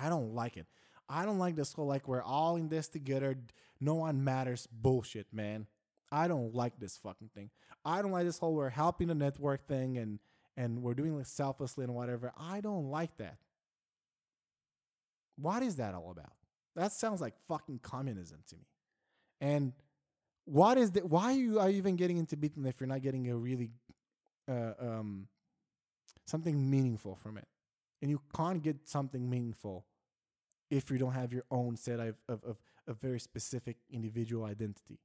I don't like it. I don't like this whole like we're all in this together. No one matters bullshit, man. I don't like this fucking thing. I don't like this whole we're helping the network thing and and we're doing it selflessly and whatever. I don't like that. What is that all about? That sounds like fucking communism to me. And what is the, why are you, are you even getting into Bitcoin if you're not getting a really uh, um, something meaningful from it? And you can't get something meaningful if you don't have your own set of of, of, of very specific individual identity.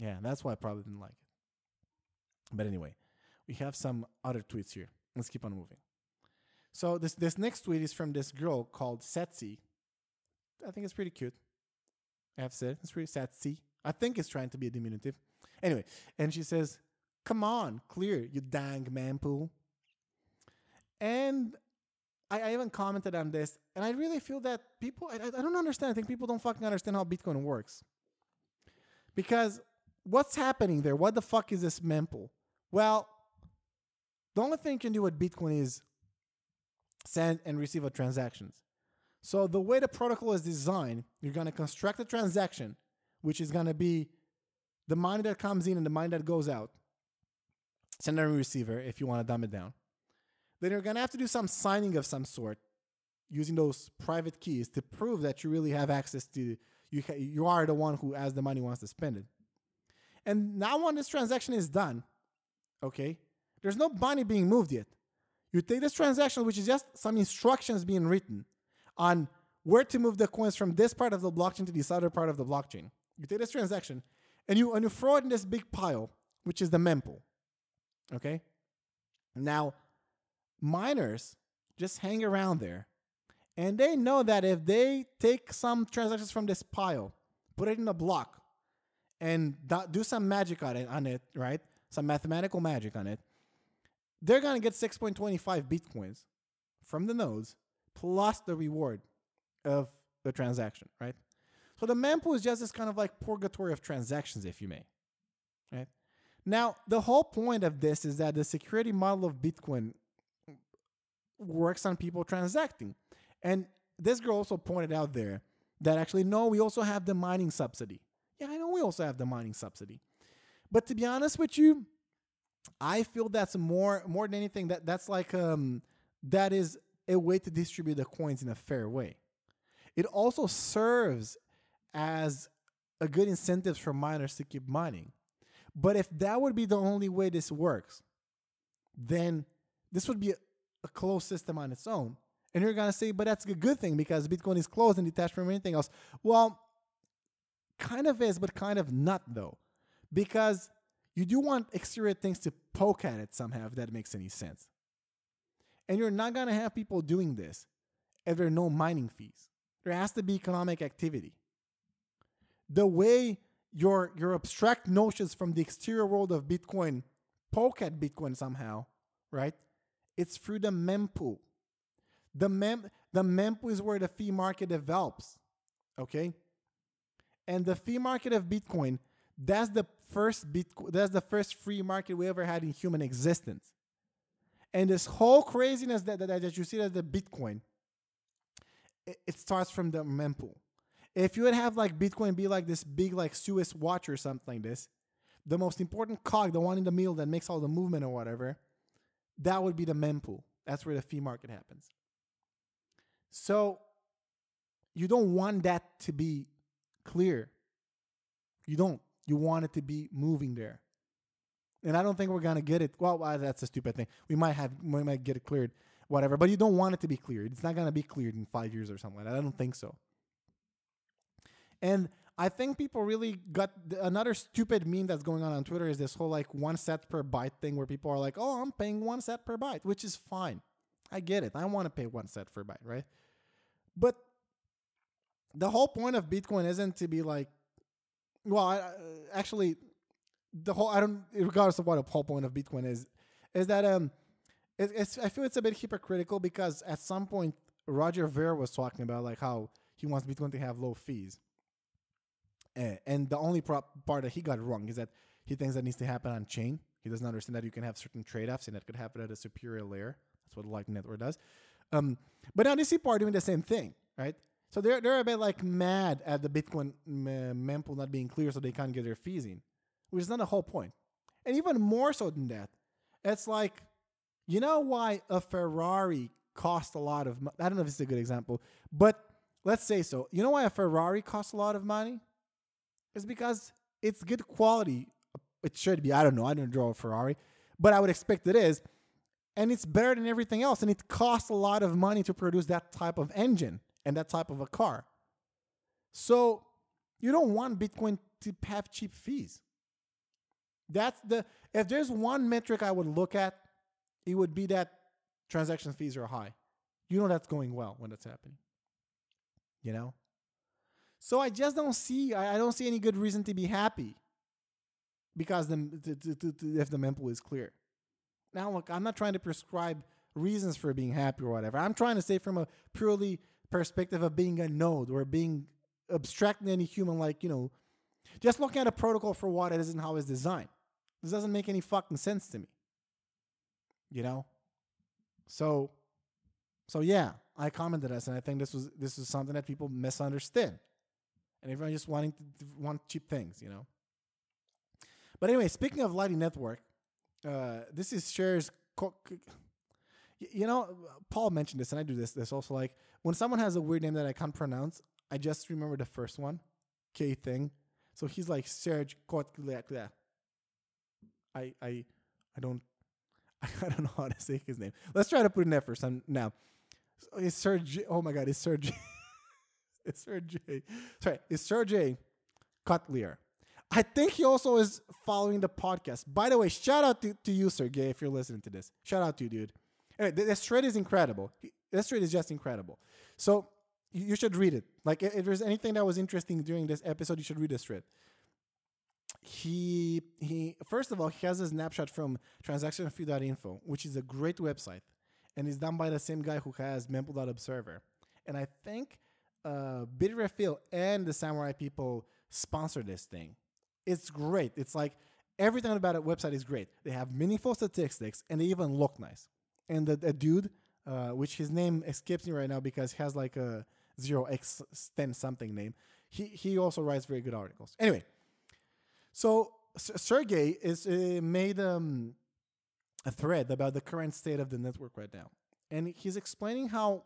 Yeah, that's why I probably didn't like it. But anyway, we have some other tweets here. Let's keep on moving. So this, this next tweet is from this girl called Setsi. I think it's pretty cute. I have said it's pretty sad. See, I think it's trying to be a diminutive. Anyway, and she says, "Come on, clear, you dang mempool." And I, I even commented on this, and I really feel that people, I, I don't understand. I think people don't fucking understand how Bitcoin works. Because what's happening there? What the fuck is this mempool? Well, the only thing you can do with Bitcoin is send and receive a transactions. So the way the protocol is designed, you're going to construct a transaction, which is going to be the money that comes in and the money that goes out. Sender and receiver, if you want to dumb it down. Then you're going to have to do some signing of some sort using those private keys to prove that you really have access to, you ha- you are the one who has the money, wants to spend it. And now when this transaction is done, okay, there's no money being moved yet. You take this transaction, which is just some instructions being written on where to move the coins from this part of the blockchain to this other part of the blockchain. You take this transaction and you and you throw it in this big pile, which is the mempool. Okay? Now, miners just hang around there and they know that if they take some transactions from this pile, put it in a block and do some magic on it, on it, right? Some mathematical magic on it, they're going to get six point two five Bitcoins from the nodes plus the reward of the transaction, right? So the mempool is just this kind of like purgatory of transactions, if you may, right? Now, the whole point of this is that the security model of Bitcoin works on people transacting. And this girl also pointed out there that actually, no, we also have the mining subsidy. Yeah, I know we also have the mining subsidy. But to be honest with you, I feel that's more more than anything, that that's like, um, that is a way to distribute the coins in a fair way. It also serves as a good incentive for miners to keep mining. But if that would be the only way this works, then this would be a, a closed system on its own. And you're going to say, but that's a good thing because Bitcoin is closed and detached from anything else. Well, kind of is, but kind of not though. Because you do want exterior things to poke at it somehow, if that makes any sense. And you're not going to have people doing this if there are no mining fees. There has to be economic activity. The way your, your abstract notions from the exterior world of Bitcoin poke at Bitcoin somehow, right? It's through the mempool. The mem the mempool is where the fee market develops, okay? And the fee market of Bitcoin, that's the first Bitcoin, that's the first free market we ever had in human existence. And this whole craziness that, that, that you see as the Bitcoin, it, it starts from the mempool. If you would have like Bitcoin be like this big like Swiss watch or something like this, the most important cog, the one in the middle that makes all the movement or whatever, that would be the mempool. That's where the fee market happens. So you don't want that to be clear. You don't. You want it to be moving there. And I don't think we're going to get it. Well, well, that's a stupid thing. We might have, we might get it cleared, whatever. But you don't want it to be cleared. It's not going to be cleared in five years or something like that. I don't think so. And I think people really got the, another stupid meme that's going on on Twitter is this whole like one set per byte thing where people are like, oh, I'm paying one set per byte, which is fine. I get it. I want to pay one set per byte, right? But the whole point of Bitcoin isn't to be like, well, I, uh, actually... The whole I don't regardless of what the whole point of Bitcoin is, is that um, it, it's I feel it's a bit hypocritical because at some point Roger Ver was talking about like how he wants Bitcoin to have low fees, and, and the only prop part that he got wrong is that he thinks that needs to happen on chain. He doesn't understand that you can have certain trade offs and that could happen at a superior layer. That's what Lightning Network does. Um, but now this people are doing the same thing, right? So they're they're a bit like mad at the Bitcoin mempool not being clear, so they can't get their fees in. Which is not the whole point. And even more so than that, it's like, you know why a Ferrari costs a lot of money? I don't know if it's a good example, but let's say so. You know why a Ferrari costs a lot of money? It's because it's good quality. It should be. I don't know. I don't draw a Ferrari, but I would expect it is. And it's better than everything else. And it costs a lot of money to produce that type of engine and that type of a car. So you don't want Bitcoin to have cheap fees. That's the, if there's one metric I would look at, it would be that transaction fees are high. You know that's going well when that's happening. You know? So I just don't see, I, I don't see any good reason to be happy because the, the, the, the, if the mempool is clear. Now, look, I'm not trying to prescribe reasons for being happy or whatever. I'm trying to say from a purely perspective of being a node or being abstracting any human, like, you know, just looking at a protocol for what it is and how it's designed. This doesn't make any fucking sense to me, you know. So, so yeah, I commented this, and I think this was this is something that people misunderstand, and everyone just wanting to want cheap things, you know. But anyway, speaking of Lightning Network, uh, this is Serge Ko- you know, Paul mentioned this, and I do this. This also like when someone has a weird name that I can't pronounce, I just remember the first one, K thing. So he's like Serge Kotlyar. I I I don't I don't know how to say his name. Let's try to put an effort some now. So it's Serge. Oh my God, it's Serge. it's Serge. Sorry, it's Serge Kotlyar. I think he also is following the podcast. By the way, shout out to, to you, Sergey, if you're listening to this. Shout out to you, dude. Anyway, th- this thread is incredible. This thread is just incredible. So you, you should read it. Like if there's anything that was interesting during this episode, you should read this thread. He he. First of all, he has a snapshot from transactionfee dot info, which is a great website, and it's done by the same guy who has mempool dot observer. And I think uh, Bitrefill and the Samurai people sponsor this thing. It's great. It's like everything about a website is great. They have meaningful statistics, and they even look nice. And the, the dude, uh, which his name escapes me right now because he has like a zero x ten something name. He he also writes very good articles. Anyway, so S- Sergey is uh, made um, a thread about the current state of the network right now, and he's explaining how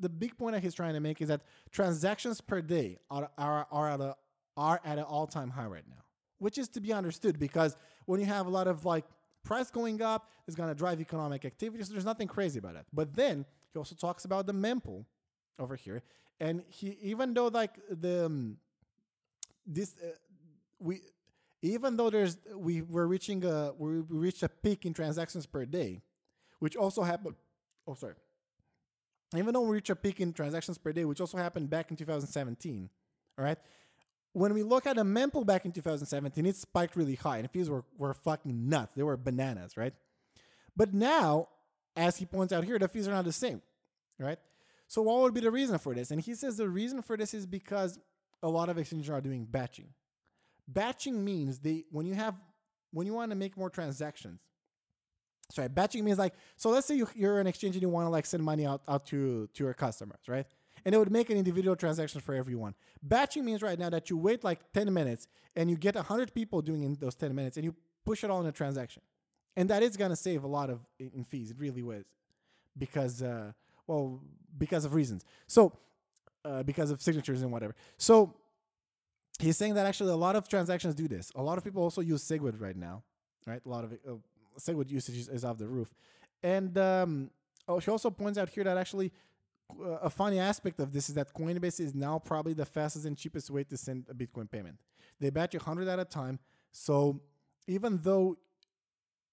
the big point that he's trying to make is that transactions per day are are are at a, are at an all-time high right now, which is to be understood because when you have a lot of like price going up, it's going to drive economic activity. So there's nothing crazy about it. But then he also talks about the mempool over here, and he even though like the um, this uh, we even though there's we were reaching a we reached a peak in transactions per day, which also happened. Oh, sorry. Even though we reached a peak in transactions per day, which also happened back in two thousand seventeen. All right, when we look at a mempool back in two thousand seventeen, it spiked really high, and fees were were fucking nuts. They were bananas, right? But now, as he points out here, the fees are not the same, right? So what would be the reason for this? And he says the reason for this is because a lot of exchanges are doing batching. Batching means they when you have when you want to make more transactions. Sorry, batching means like so. Let's say you, you're an exchange and you want to like send money out, out to to your customers, right? And it would make an individual transaction for everyone. Batching means right now that you wait like ten minutes and you get one hundred people doing in those ten minutes and you push it all in a transaction, and that is gonna save a lot of in fees. It really was because. Uh, Well, because of reasons. So, uh, because of signatures and whatever. So, he's saying that actually a lot of transactions do this. A lot of people also use SegWit right now. right? A lot of uh, SegWit usage is, is off the roof. And um, oh, she also points out here that actually uh, a funny aspect of this is that Coinbase is now probably the fastest and cheapest way to send a Bitcoin payment. They batch one hundred at a time. So even though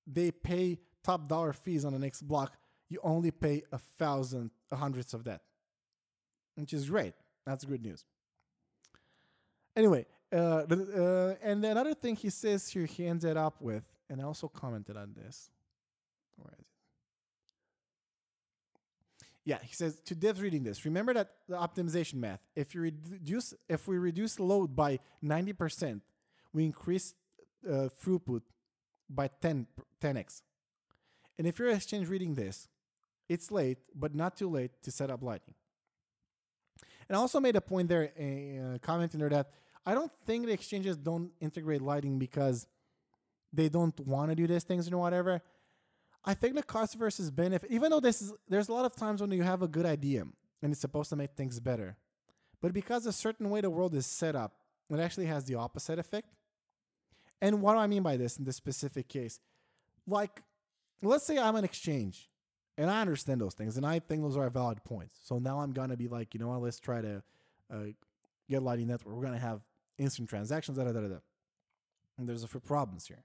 they pay top dollar fees on the next block, you only pay a thousand, a hundredth of that, which is great. That's good news. Anyway, uh, uh, and another thing he says here, he ended up with, and I also commented on this. Where is it? Yeah, he says, to depth reading this, remember that the optimization math, if you reduce, if we reduce load by ninety percent, we increase uh, throughput by ten, ten x. And if your exchange reading this, it's late, but not too late to set up Lightning. And I also made a point there, a uh, comment in there that I don't think the exchanges don't integrate Lightning because they don't want to do these things and whatever. I think the cost versus benefit, even though this is, there's a lot of times when you have a good idea and it's supposed to make things better, but because a certain way the world is set up, it actually has the opposite effect. And what do I mean by this in this specific case? Like, let's say I'm an exchange and I understand those things and I think those are valid points. So now I'm going to be like, you know what, let's try to uh, get Lightning Network. We're going to have instant transactions, da, da, da, da. And there's a few problems here.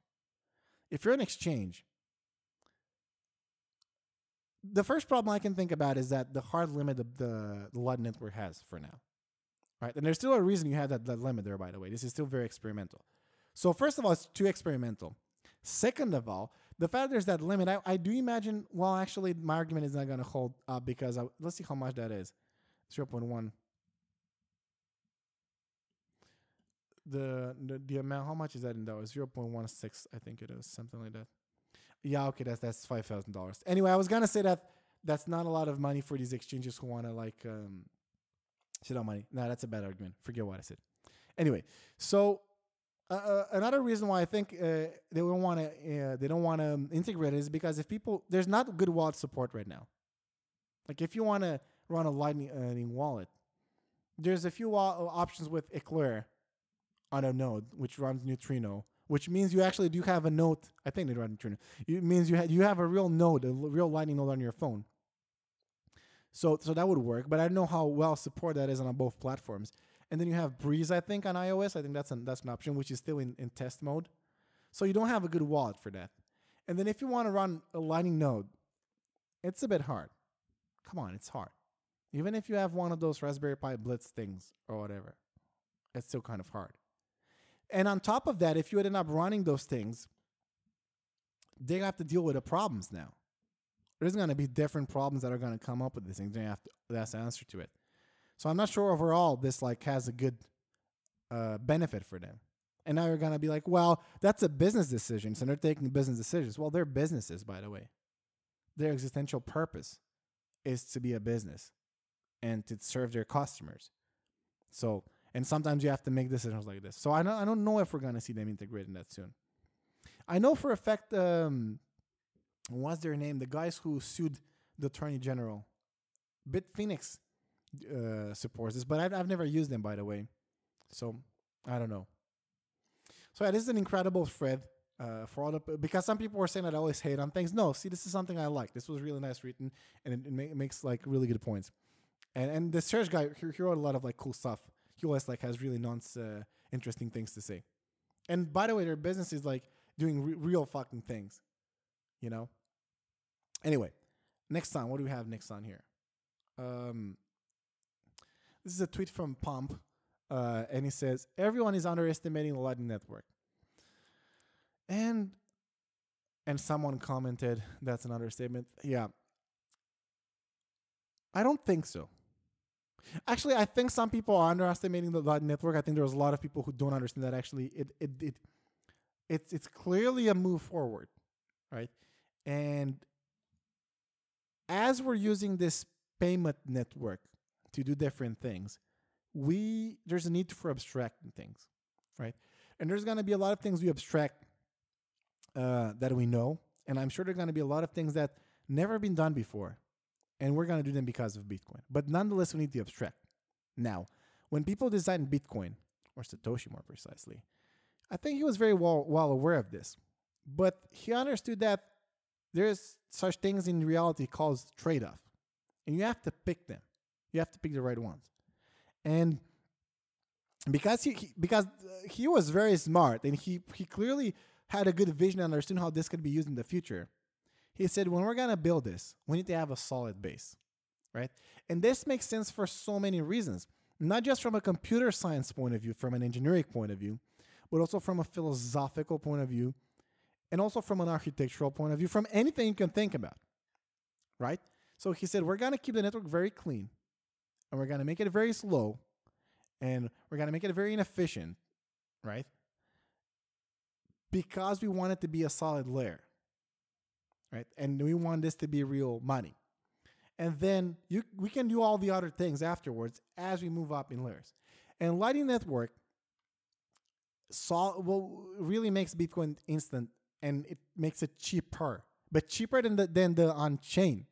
If you're an exchange, the first problem I can think about is that the hard limit the, the, the Lightning Network has for now. Right? And there's still a reason you have that, that limit there, by the way. This is still very experimental. So first of all, it's too experimental. Second of all, the fact there's that limit, I, I do imagine, well, actually, my argument is not going to hold up because, I, let's see how much that is. zero point one. The, the the amount, how much is that in dollars? zero point one six, I think it is, something like that. Yeah, okay, that's that's five thousand dollars. Anyway, I was going to say that that's not a lot of money for these exchanges who want to, like, um, shit on money. No, that's a bad argument. Forget what I said. Anyway, so... Uh, another reason why I think uh, they don't want to uh, they don't want to um, integrate it is because if people there's not good wallet support right now. Like if you want to run a Lightning uh, wallet, there's a few wall- options with Eclair on a node which runs Neutrino, which means you actually do have a node. I think they run Neutrino. It means you ha- you have a real node, a real Lightning node on your phone. So so that would work, but I don't know how well support that is on both platforms. And then you have Breeze, I think, on iOS. I think that's an, that's an option, which is still in, in test mode. So you don't have a good wallet for that. And then if you want to run a Lightning node, it's a bit hard. Come on, it's hard. Even if you have one of those Raspberry Pi Blitz things or whatever, it's still kind of hard. And on top of that, if you end up running those things, they have to deal with the problems now. There's going to be different problems that are going to come up with these things. They have to, that's the answer to it. So I'm not sure overall this like has a good uh, benefit for them. And now you're going to be like, well, that's a business decision. So they're taking business decisions. Well, they're businesses, by the way. Their existential purpose is to be a business and to serve their customers. So, and sometimes you have to make decisions like this. So I don't, I don't know if we're going to see them integrating that soon. I know for a fact, um, what's their name? The guys who sued the attorney general, Bitfinex. Uh, supports this, but I've, I've never used them, by the way, so I don't know. So yeah, this is an incredible thread uh, for all the because some people were saying that I always hate on things. No, see, this is something I like. This was really nice written, and it, it ma- makes like really good points. And and the Serge guy, he, he wrote a lot of like cool stuff. He always like has really nonce uh, interesting things to say. And by the way, their business is like doing re- real fucking things, you know. Anyway, next time, what do we have next on here? Um. This is a tweet from Pump, uh, and he says, everyone is underestimating the Lightning Network. And and someone commented, that's an understatement. Yeah. I don't think so. Actually, I think some people are underestimating the Lightning Network. I think there's a lot of people who don't understand that actually it it, it it's it's clearly a move forward, right? And as we're using this payment network to do different things, we there's a need for abstracting things, right? And there's going to be a lot of things we abstract uh, that we know, and I'm sure there are going to be a lot of things that never been done before, and we're going to do them because of Bitcoin. But nonetheless, we need to abstract. Now, when people designed Bitcoin, or Satoshi more precisely, I think he was very well, well aware of this. But he understood that there's such things in reality called trade-off. And you have to pick them. You have to pick the right ones. And because he, he because he was very smart and he, he clearly had a good vision and understood how this could be used in the future, he said, when we're going to build this, we need to have a solid base, right? And this makes sense for so many reasons, not just from a computer science point of view, from an engineering point of view, but also from a philosophical point of view, and also from an architectural point of view, from anything you can think about, right? So he said, we're going to keep the network very clean, and we're going to make it very slow, and we're going to make it very inefficient, right? Because we want it to be a solid layer, right? And we want this to be real money. And then you, we can do all the other things afterwards as we move up in layers. And Lightning Network saw, well, really makes Bitcoin instant, and it makes it cheaper, but cheaper than the, than the on-chain,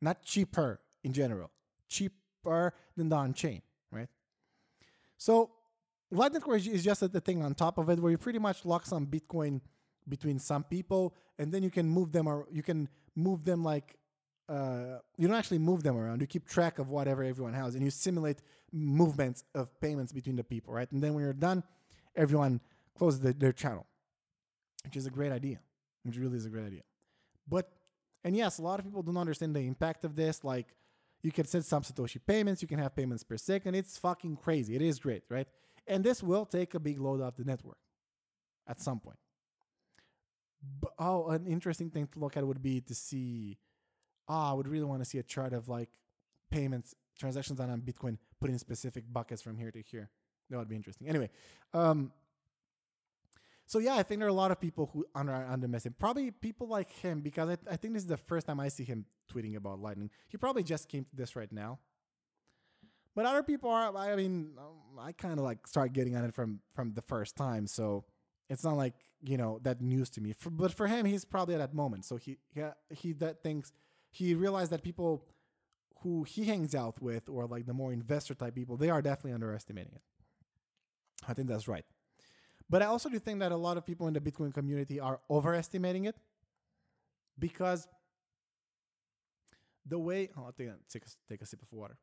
not cheaper in general, cheaper than the on-chain, right? So Lightning Network is just the thing on top of it where you pretty much lock some Bitcoin between some people, and then you can move them, or you can move them like. Uh, you don't actually move them around. You keep track of whatever everyone has, and you simulate movements of payments between the people, right? And then when you're done, everyone closes the, their channel, which is a great idea, which really is a great idea. But, and yes, a lot of people don't understand the impact of this. Like, you can send some Satoshi payments. You can have payments per second. It's fucking crazy. It is great, right? And this will take a big load off the network at some point. But, oh, an interesting thing to look at would be to see... Ah, I would really want to see a chart of like payments, transactions done on Bitcoin, put in specific buckets from here to here. That would be interesting. Anyway, um, so yeah, I think there are a lot of people who are underestimated. Probably people like him, because I, I think this is the first time I see him tweeting about Lightning. He probably just came to this right now. But other people are, I mean, I kind of like start getting on it from, from the first time. So it's not like, you know, that news to me. For, but for him, he's probably at that moment. So he, he, he that thinks... He realized that people who he hangs out with, or like the more investor type people, they are definitely underestimating it. I think that's right. But I also do think that a lot of people in the Bitcoin community are overestimating it, because the way... Oh, I'll take, take, take a sip of water.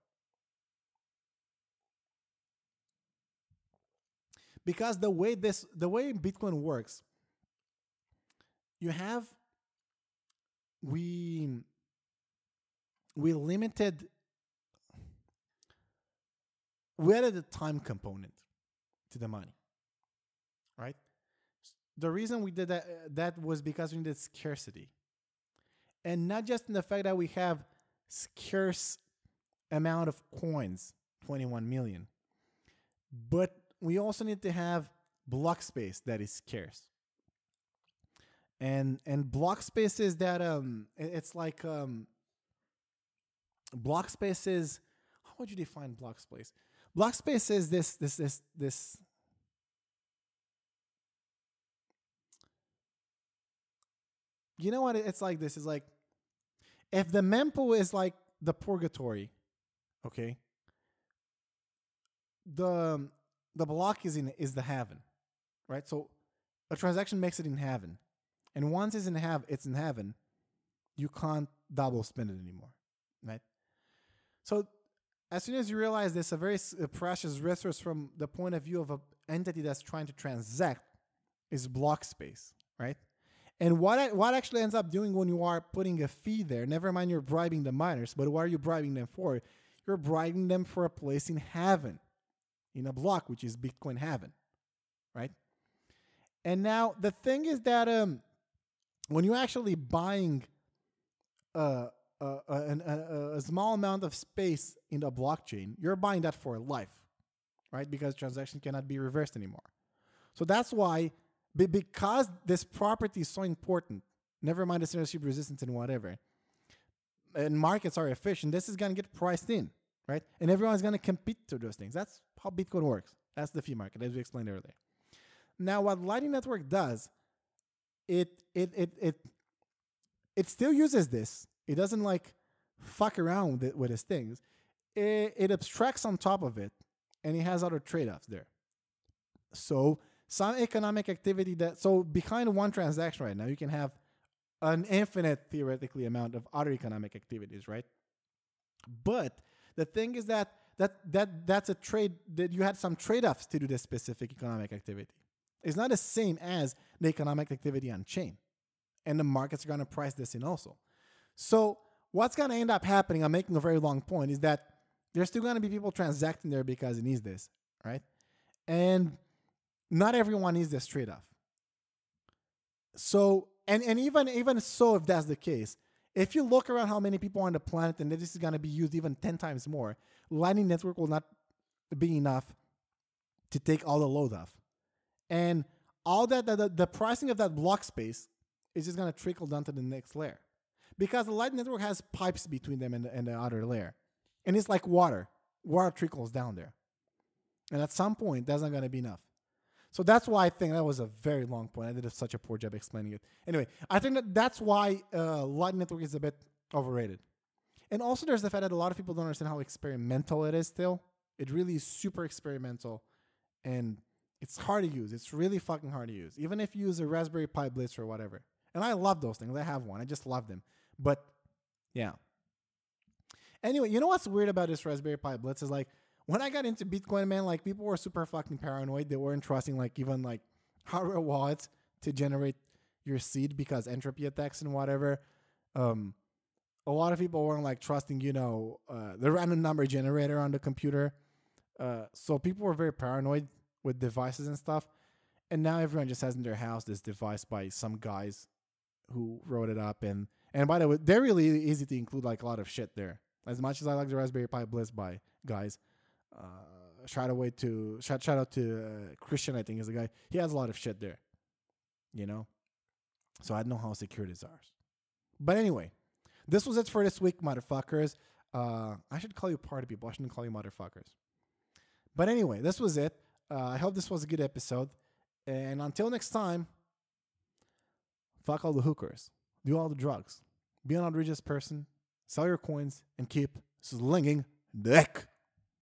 Because the way this, the way Bitcoin works, you have... We... We limited, we added a time component to the money, right? The reason we did that, that was because we needed scarcity. And not just in the fact that we have scarce amount of coins, twenty-one million, but we also need to have block space that is scarce. And and block space is that, um, it's like... Um, block space is, how would you define block space? Block space is this, this, this, this. You know what? It's like this. It's like, if the mempool is like the purgatory, okay, the the block is in is the heaven, right? So a transaction makes it in heaven, and once it's in heaven, it's in heaven. You can't double spend it anymore, right? So as soon as you realize this, a very precious resource from the point of view of an entity that's trying to transact is block space, right? And what I, what actually ends up doing when you are putting a fee there, never mind you're bribing the miners, but what are you bribing them for? You're bribing them for a place in heaven, in a block, which is Bitcoin heaven, right? And now the thing is that um, when you're actually buying uh Uh, a, a, a small amount of space in the blockchain, you're buying that for life, right? Because transaction cannot be reversed anymore. So that's why, because this property is so important, never mind the censorship resistance and whatever, and markets are efficient, this is going to get priced in, right? And everyone's going to compete to those things. That's how Bitcoin works. That's the fee market, as we explained earlier. Now, what Lightning Network does, it it it it it still uses this. It doesn't like fuck around with, it, with its things. It, it abstracts on top of it, and it has other trade-offs there. So some economic activity that, so behind one transaction right now, you can have an infinite, theoretically, amount of other economic activities, right? But the thing is that that that that's a trade, that you had some trade-offs to do this specific economic activity. It's not the same as the economic activity on chain. And the markets are going to price this in also. So what's going to end up happening, I'm making a very long point, is that there's still going to be people transacting there because it needs this, right? And not everyone needs this trade-off. So, and, and even, even so, if that's the case, if you look around how many people are on the planet and this is going to be used even ten times more, Lightning Network will not be enough to take all the load off. And all that, the, the pricing of that block space is just going to trickle down to the next layer. Because the Lightning Network has pipes between them and the, and the other layer. And it's like water. Water trickles down there. And at some point, that's not going to be enough. So that's why I think that was a very long point. I did such a poor job explaining it. Anyway, I think that that's why uh, Lightning Network is a bit overrated. And also there's the fact that a lot of people don't understand how experimental it is still. It really is super experimental. And it's hard to use. It's really fucking hard to use. Even if you use a Raspberry Pi Blitz or whatever. And I love those things. I have one. I just love them. But, yeah. Anyway, you know what's weird about this Raspberry Pi Blitz is, like, when I got into Bitcoin, man, like, people were super fucking paranoid. They weren't trusting, like, even, like, hardware wallets to generate your seed because entropy attacks and whatever. Um, a lot of people weren't, like, trusting, you know, uh, the random number generator on the computer. Uh, so people were very paranoid with devices and stuff. And now everyone just has in their house this device by some guys who wrote it up. And, and by the way, they're really easy to include, like, a lot of shit there. As much as I like the Raspberry Pi Blitz by guys, uh, shout away to shout, shout out to uh, Christian, I think is the guy. He has a lot of shit there, you know? So I don't know how secure this is. But anyway, this was it for this week, motherfuckers. Uh, I should call you party people. I shouldn't call you motherfuckers. But anyway, this was it. Uh, I hope this was a good episode. And until next time, fuck all the hookers. Do all the drugs. Be an outrageous person. Sell your coins and keep slinging dick.